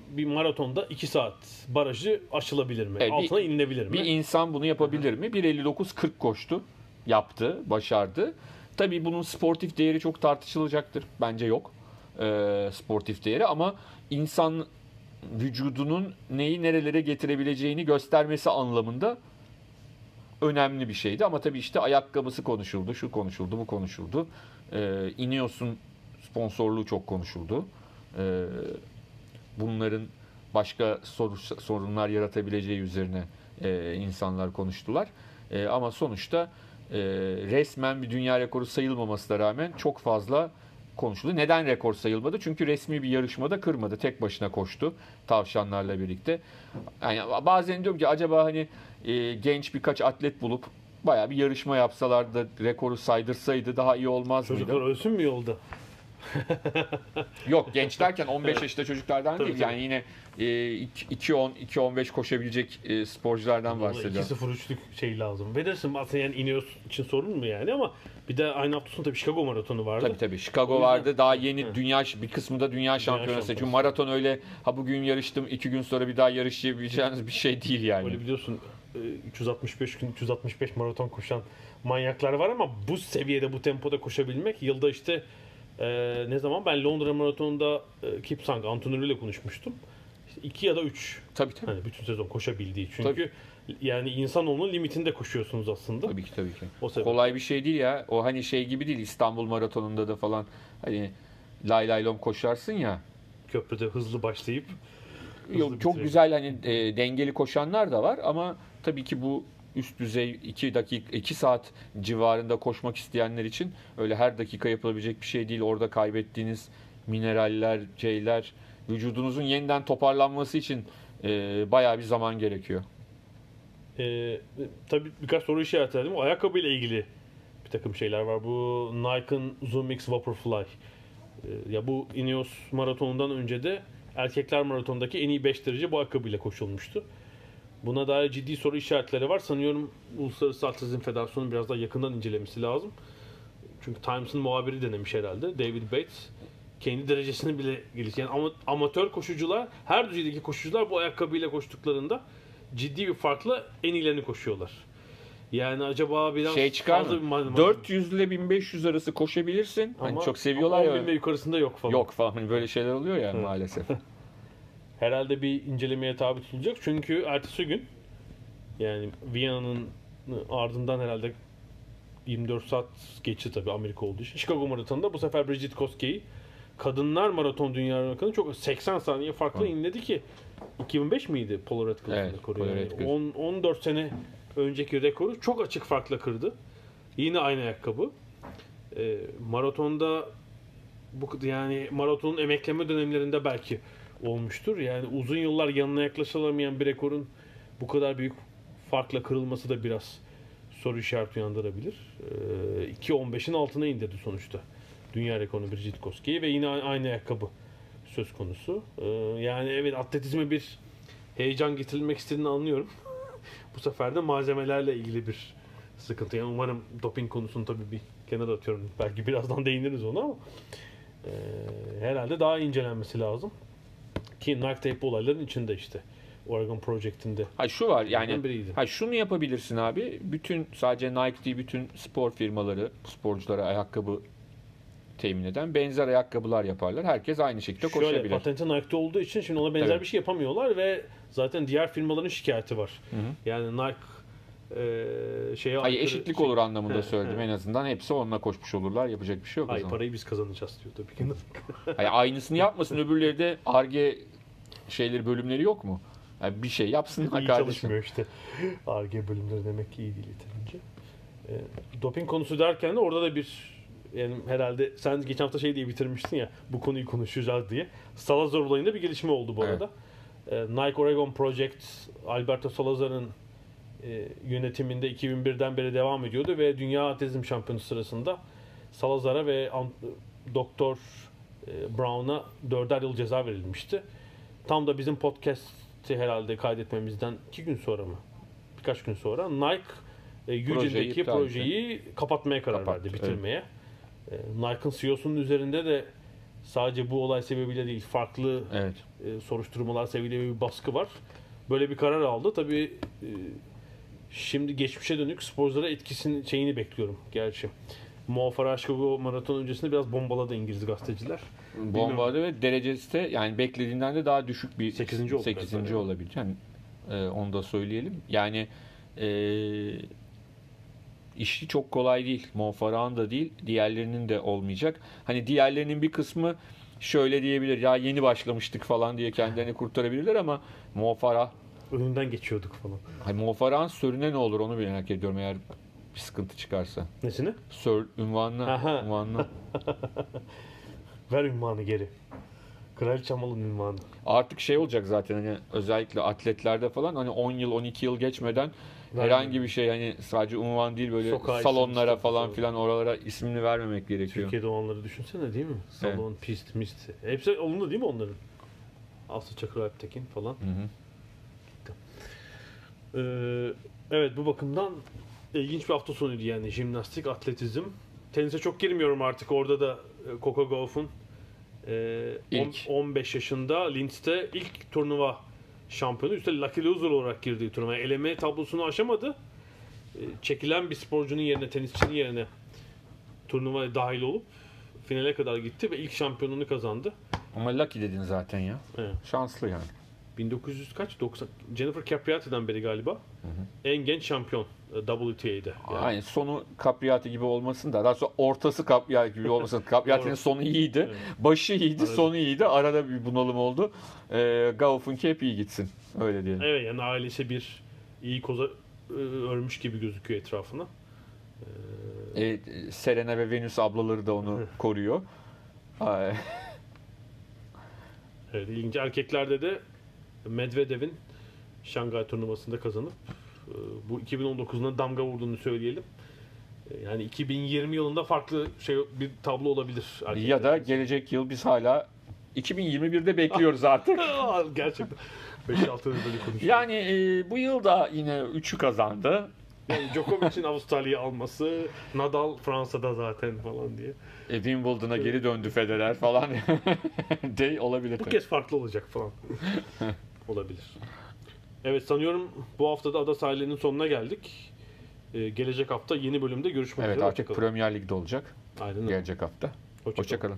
bir maratonda iki saat barajı aşılabilir mi? E, Altına bir, inilebilir mi? Bir insan bunu yapabilir mi? bir elli dokuz kırk koştu. Yaptı, başardı. Tabii bunun sportif değeri çok tartışılacaktır. Bence yok e, sportif değeri ama insan vücudunun neyi nerelere getirebileceğini göstermesi anlamında önemli bir şeydi. Ama tabii işte ayakkabısı konuşuldu, şu konuşuldu, bu konuşuldu. E, İniyorsun sponsorluğu çok konuşuldu. E, bunların başka soru, sorunlar yaratabileceği üzerine e, insanlar konuştular. E, ama sonuçta Ee, resmen bir dünya rekoru sayılmamasına rağmen çok fazla konuşuldu. Neden rekor sayılmadı? Çünkü resmi bir yarışmada kırmadı. Tek başına koştu tavşanlarla birlikte. Yani bazen diyorum ki acaba hani e, genç birkaç atlet bulup bayağı bir yarışma yapsalar da rekoru saydırsaydı daha iyi olmaz mıydı? Çocuklar ölsün mü yolda? Yok, genç derken on beş yaşında çocuklardan tabii, değil. Tabii. Yani yine e, iki on, iki on beş koşabilecek e, sporculardan bahsediyorum. iki sıfır üçlük şey lazım. Bilirsin aslında yani iniyoruz için sorun mu yani, ama bir de aynı hafta sonu tabii Chicago maratonu vardı. Tabii tabii Chicago yüzden... vardı. Daha yeni hı. dünya bir kısmı da dünya şampiyonası. Çünkü maraton öyle ha bugün yarıştım iki gün sonra bir daha yarışabileceğiniz bir şey değil yani. Öyle biliyorsun üç yüz altmış beş gün üç yüz altmış beş maraton koşan manyaklar var ama bu seviyede bu tempoda koşabilmek yılda işte Ee, ne zaman ben Londra maratonunda e, Kipsang antrenörüyle konuşmuştum. İşte iki ya da üç. Tabii tabii. Hani bütün sezon koşabildiği. Çünkü tabii, yani insanoğlunun limitinde koşuyorsunuz aslında. Tabii ki tabii ki. O kolay bir şey değil ya. O hani şey gibi değil, İstanbul maratonunda da falan hani lay lay lom koşarsın ya. Köprüde hızlı başlayıp hızlı Yok, çok bitirelim. Güzel hani e, dengeli koşanlar da var ama tabii ki bu üst düzey iki dakika iki saat civarında koşmak isteyenler için öyle her dakika yapılabilecek bir şey değil. Orada kaybettiğiniz mineraller, şeyler, vücudunuzun yeniden toparlanması için e, bayağı bir zaman gerekiyor. E, tabii birkaç soru işareti var değil mi? Ayakkabıyla ilgili bir takım şeyler var. Bu Nike'ın ZoomX Vaporfly. E, ya bu Ineos maratonundan önce de erkekler maratonundaki en iyi beş derece bu ayakkabıyla koşulmuştu. Buna dair ciddi soru işaretleri var. Sanıyorum Uluslararası Atletizm Federasyonu'nun biraz daha yakından incelemesi lazım. Çünkü Times'ın muhabiri denemiş herhalde. David Bates kendi derecesini bile gelişti. Yani am- amatör koşucular, her düzeydeki koşucular bu ayakkabıyla koştuklarında ciddi bir farkla en ilerini koşuyorlar. Yani acaba biraz şey çıkar mı? dört yüz ile bin beş yüz arası koşabilirsin. Ama hani çok seviyorlar ya. on bin ve yukarısında yok falan. Yok falan. Böyle şeyler oluyor yani evet, maalesef. Herhalde bir incelemeye tabi tutulacak. Çünkü ertesi gün yani Viyana'nın ardından herhalde yirmi dört saat geçti tabii Amerika olduğu için. Chicago maratonunda bu sefer Bridget Koskey'i kadınlar maraton dünya rekorunu çok seksen saniye farklı inledi ki iki bin beş miydi Paul Red Kılıç'ın evet, rekoru? Yani on, on dört sene önceki rekoru çok açık farkla kırdı. Yine aynı ayakkabı. E, maratonda bu yani maratonun emekleme dönemlerinde belki olmuştur. Yani uzun yıllar yanına yaklaşılamayan bir rekorun bu kadar büyük farkla kırılması da biraz soru işareti uyandırabilir. Ee, iki on beşin altına indirdi sonuçta dünya rekorunu Bridget Koskey'i ve yine aynı ayakkabı söz konusu. Ee, yani evet, atletizme bir heyecan getirilmek istediğini anlıyorum. Bu sefer de malzemelerle ilgili bir sıkıntı. Yani umarım doping konusunu tabii bir kenara atıyorum. Belki birazdan değiniriz ona ama ee, herhalde daha incelenmesi lazım. Ki Nike Tape olayların içinde işte Oregon Project'inde. Ha şu var yani. Ha şunu yapabilirsin abi. Bütün sadece Nike değil, bütün spor firmaları sporculara ayakkabı temin eden benzer ayakkabılar yaparlar. Herkes aynı şekilde şöyle, koşabilir. Şöyle patenti Nike'de olduğu için şimdi ona benzer tabii bir şey yapamıyorlar ve zaten diğer firmaların şikayeti var. Hı hı. Yani Nike e, şeye ay eşitlik şey olur anlamında he, söyledim he. En azından hepsi onunla koşmuş olurlar. Yapacak bir şey yok. Ay parayı biz kazanacağız diyor tabii ki. Hayır, aynısını yapmasın öbürleri de Ar-Ge şeyleri bölümleri yok mu? Yani bir şey yapsın ha kardeşim. İyi çalışmıyor işte. Ar-Ge bölümleri demek ki iyi değil yeterince. E, doping konusu derken de orada da bir yani herhalde sen geçen hafta şey diye bitirmiştin ya, bu konuyu konuşacağız diye. Salazar olayında bir gelişme oldu bu arada. Evet. E, Nike Oregon Project Alberto Salazar'ın e, yönetiminde iki bin birden beri devam ediyordu ve Dünya Atletizm Şampiyonası sırasında Salazar'a ve Doktor Brown'a dörder yıl ceza verilmişti. tam da bizim podcast'i herhalde kaydetmemizden iki gün sonra mı? Birkaç gün sonra Nike e, Eugene'deki projeyi edin. kapatmaya karar Kapattı, verdi, bitirmeye. Evet. E, Nike'ın C E O'sunun üzerinde de sadece bu olay sebebiyle değil, farklı evet. e, soruşturmalar sebebiyle bir baskı var. Böyle bir karar aldı. Tabii e, şimdi geçmişe dönük sporculara etkisini, şeyini bekliyorum gerçi. Mo Farah Aşkogu maraton öncesinde biraz bombaladı İngiliz gazeteciler. Bombaladı ve derecesi de yani beklediğinden de daha düşük bir sekizinci oldu. Olabilir. Yani, e, onu da söyleyelim. Yani e, işi çok kolay değil. Mo Farah'ın da değil, diğerlerinin de olmayacak. Hani diğerlerinin bir kısmı şöyle diyebilir. Ya yeni başlamıştık falan diye kendilerini kurtarabilirler ama Mo Farah önünden geçiyorduk falan. Hani Mo Farah'ın sörüne ne olur onu merak ediyorum eğer bir sıkıntı çıkarsa. Nesini? Sör ünvanına. Aha. Ünvanına. Ver ünvanı geri. Kraliçe malın ünvanı. Artık şey olacak zaten hani özellikle atletlerde falan hani on yıl on iki yıl geçmeden ver herhangi mi? Bir şey hani sadece unvan değil böyle sokağa salonlara falan filan oralara ismini vermemek gerekiyor. Türkiye'de onları düşünsene değil mi? Salon, evet. Pist, mist. Hepsi olumlu değil mi onların? Aslı Çakır Alptekin falan. Hı hı. Ee, evet bu bakımdan İlginç bir hafta sonuydu yani. Jimnastik, atletizm. Tenise çok girmiyorum artık. Orada da Coco Gauff'un on beş yaşında Linz'te ilk turnuva şampiyonu. Üstelik Lucky Loser olarak girdiği turnuva. Eleme tablosunu aşamadı. Çekilen bir sporcunun yerine, tenisçinin yerine turnuvaya dahil olup finale kadar gitti ve ilk şampiyonluğunu kazandı. Ama Lucky dedin zaten ya. Evet. Şanslı yani. bin dokuz yüz kaç doksan Jennifer Capriati'den beri galiba. Hı hı. En genç şampiyon W T A'de. Yani. Aynen. Sonu Capriati gibi olmasın da daha sonra ortası Capriati gibi olmasın. Capriati'nin sonu iyiydi. Evet. Başı iyiydi, arada. Sonu iyiydi. Arada bir bunalım oldu. Ee, Gauff'unki hep iyi gitsin. Öyle diyelim. Evet yani ailesi bir iyi koza örmüş gibi gözüküyor etrafına. Ee... Evet, Serena ve Venus ablaları da onu koruyor. Evet, ilginç. Erkeklerde de Medvedev'in Şangay turnuvasında kazanıp bu iki bin on dokuzuna damga vurduğunu söyleyelim. Yani iki bin yirmi yılında farklı şey bir tablo olabilir. Ya da gelecek yıl biz hala iki bin yirmi birde bekliyoruz artık. Gerçekten. beş altı böyle konuşuyoruz. Yani e, bu yıl da yine üçü kazandı. Yani Djokovic'in Avustralya'yı alması, Nadal Fransa'da zaten falan diye. E, Wimbledon'a evet. Geri döndü Federer falan. Dey olabilir. Bu kez farklı olacak falan. Olabilir. Evet sanıyorum bu hafta da Ada Sahilleri'nin sonuna geldik. Ee, gelecek hafta yeni bölümde görüşmek evet, üzere. Evet artık Premier Lig'de olacak. Aynen. Gelecek hafta. Hoşça Hoşçakalın.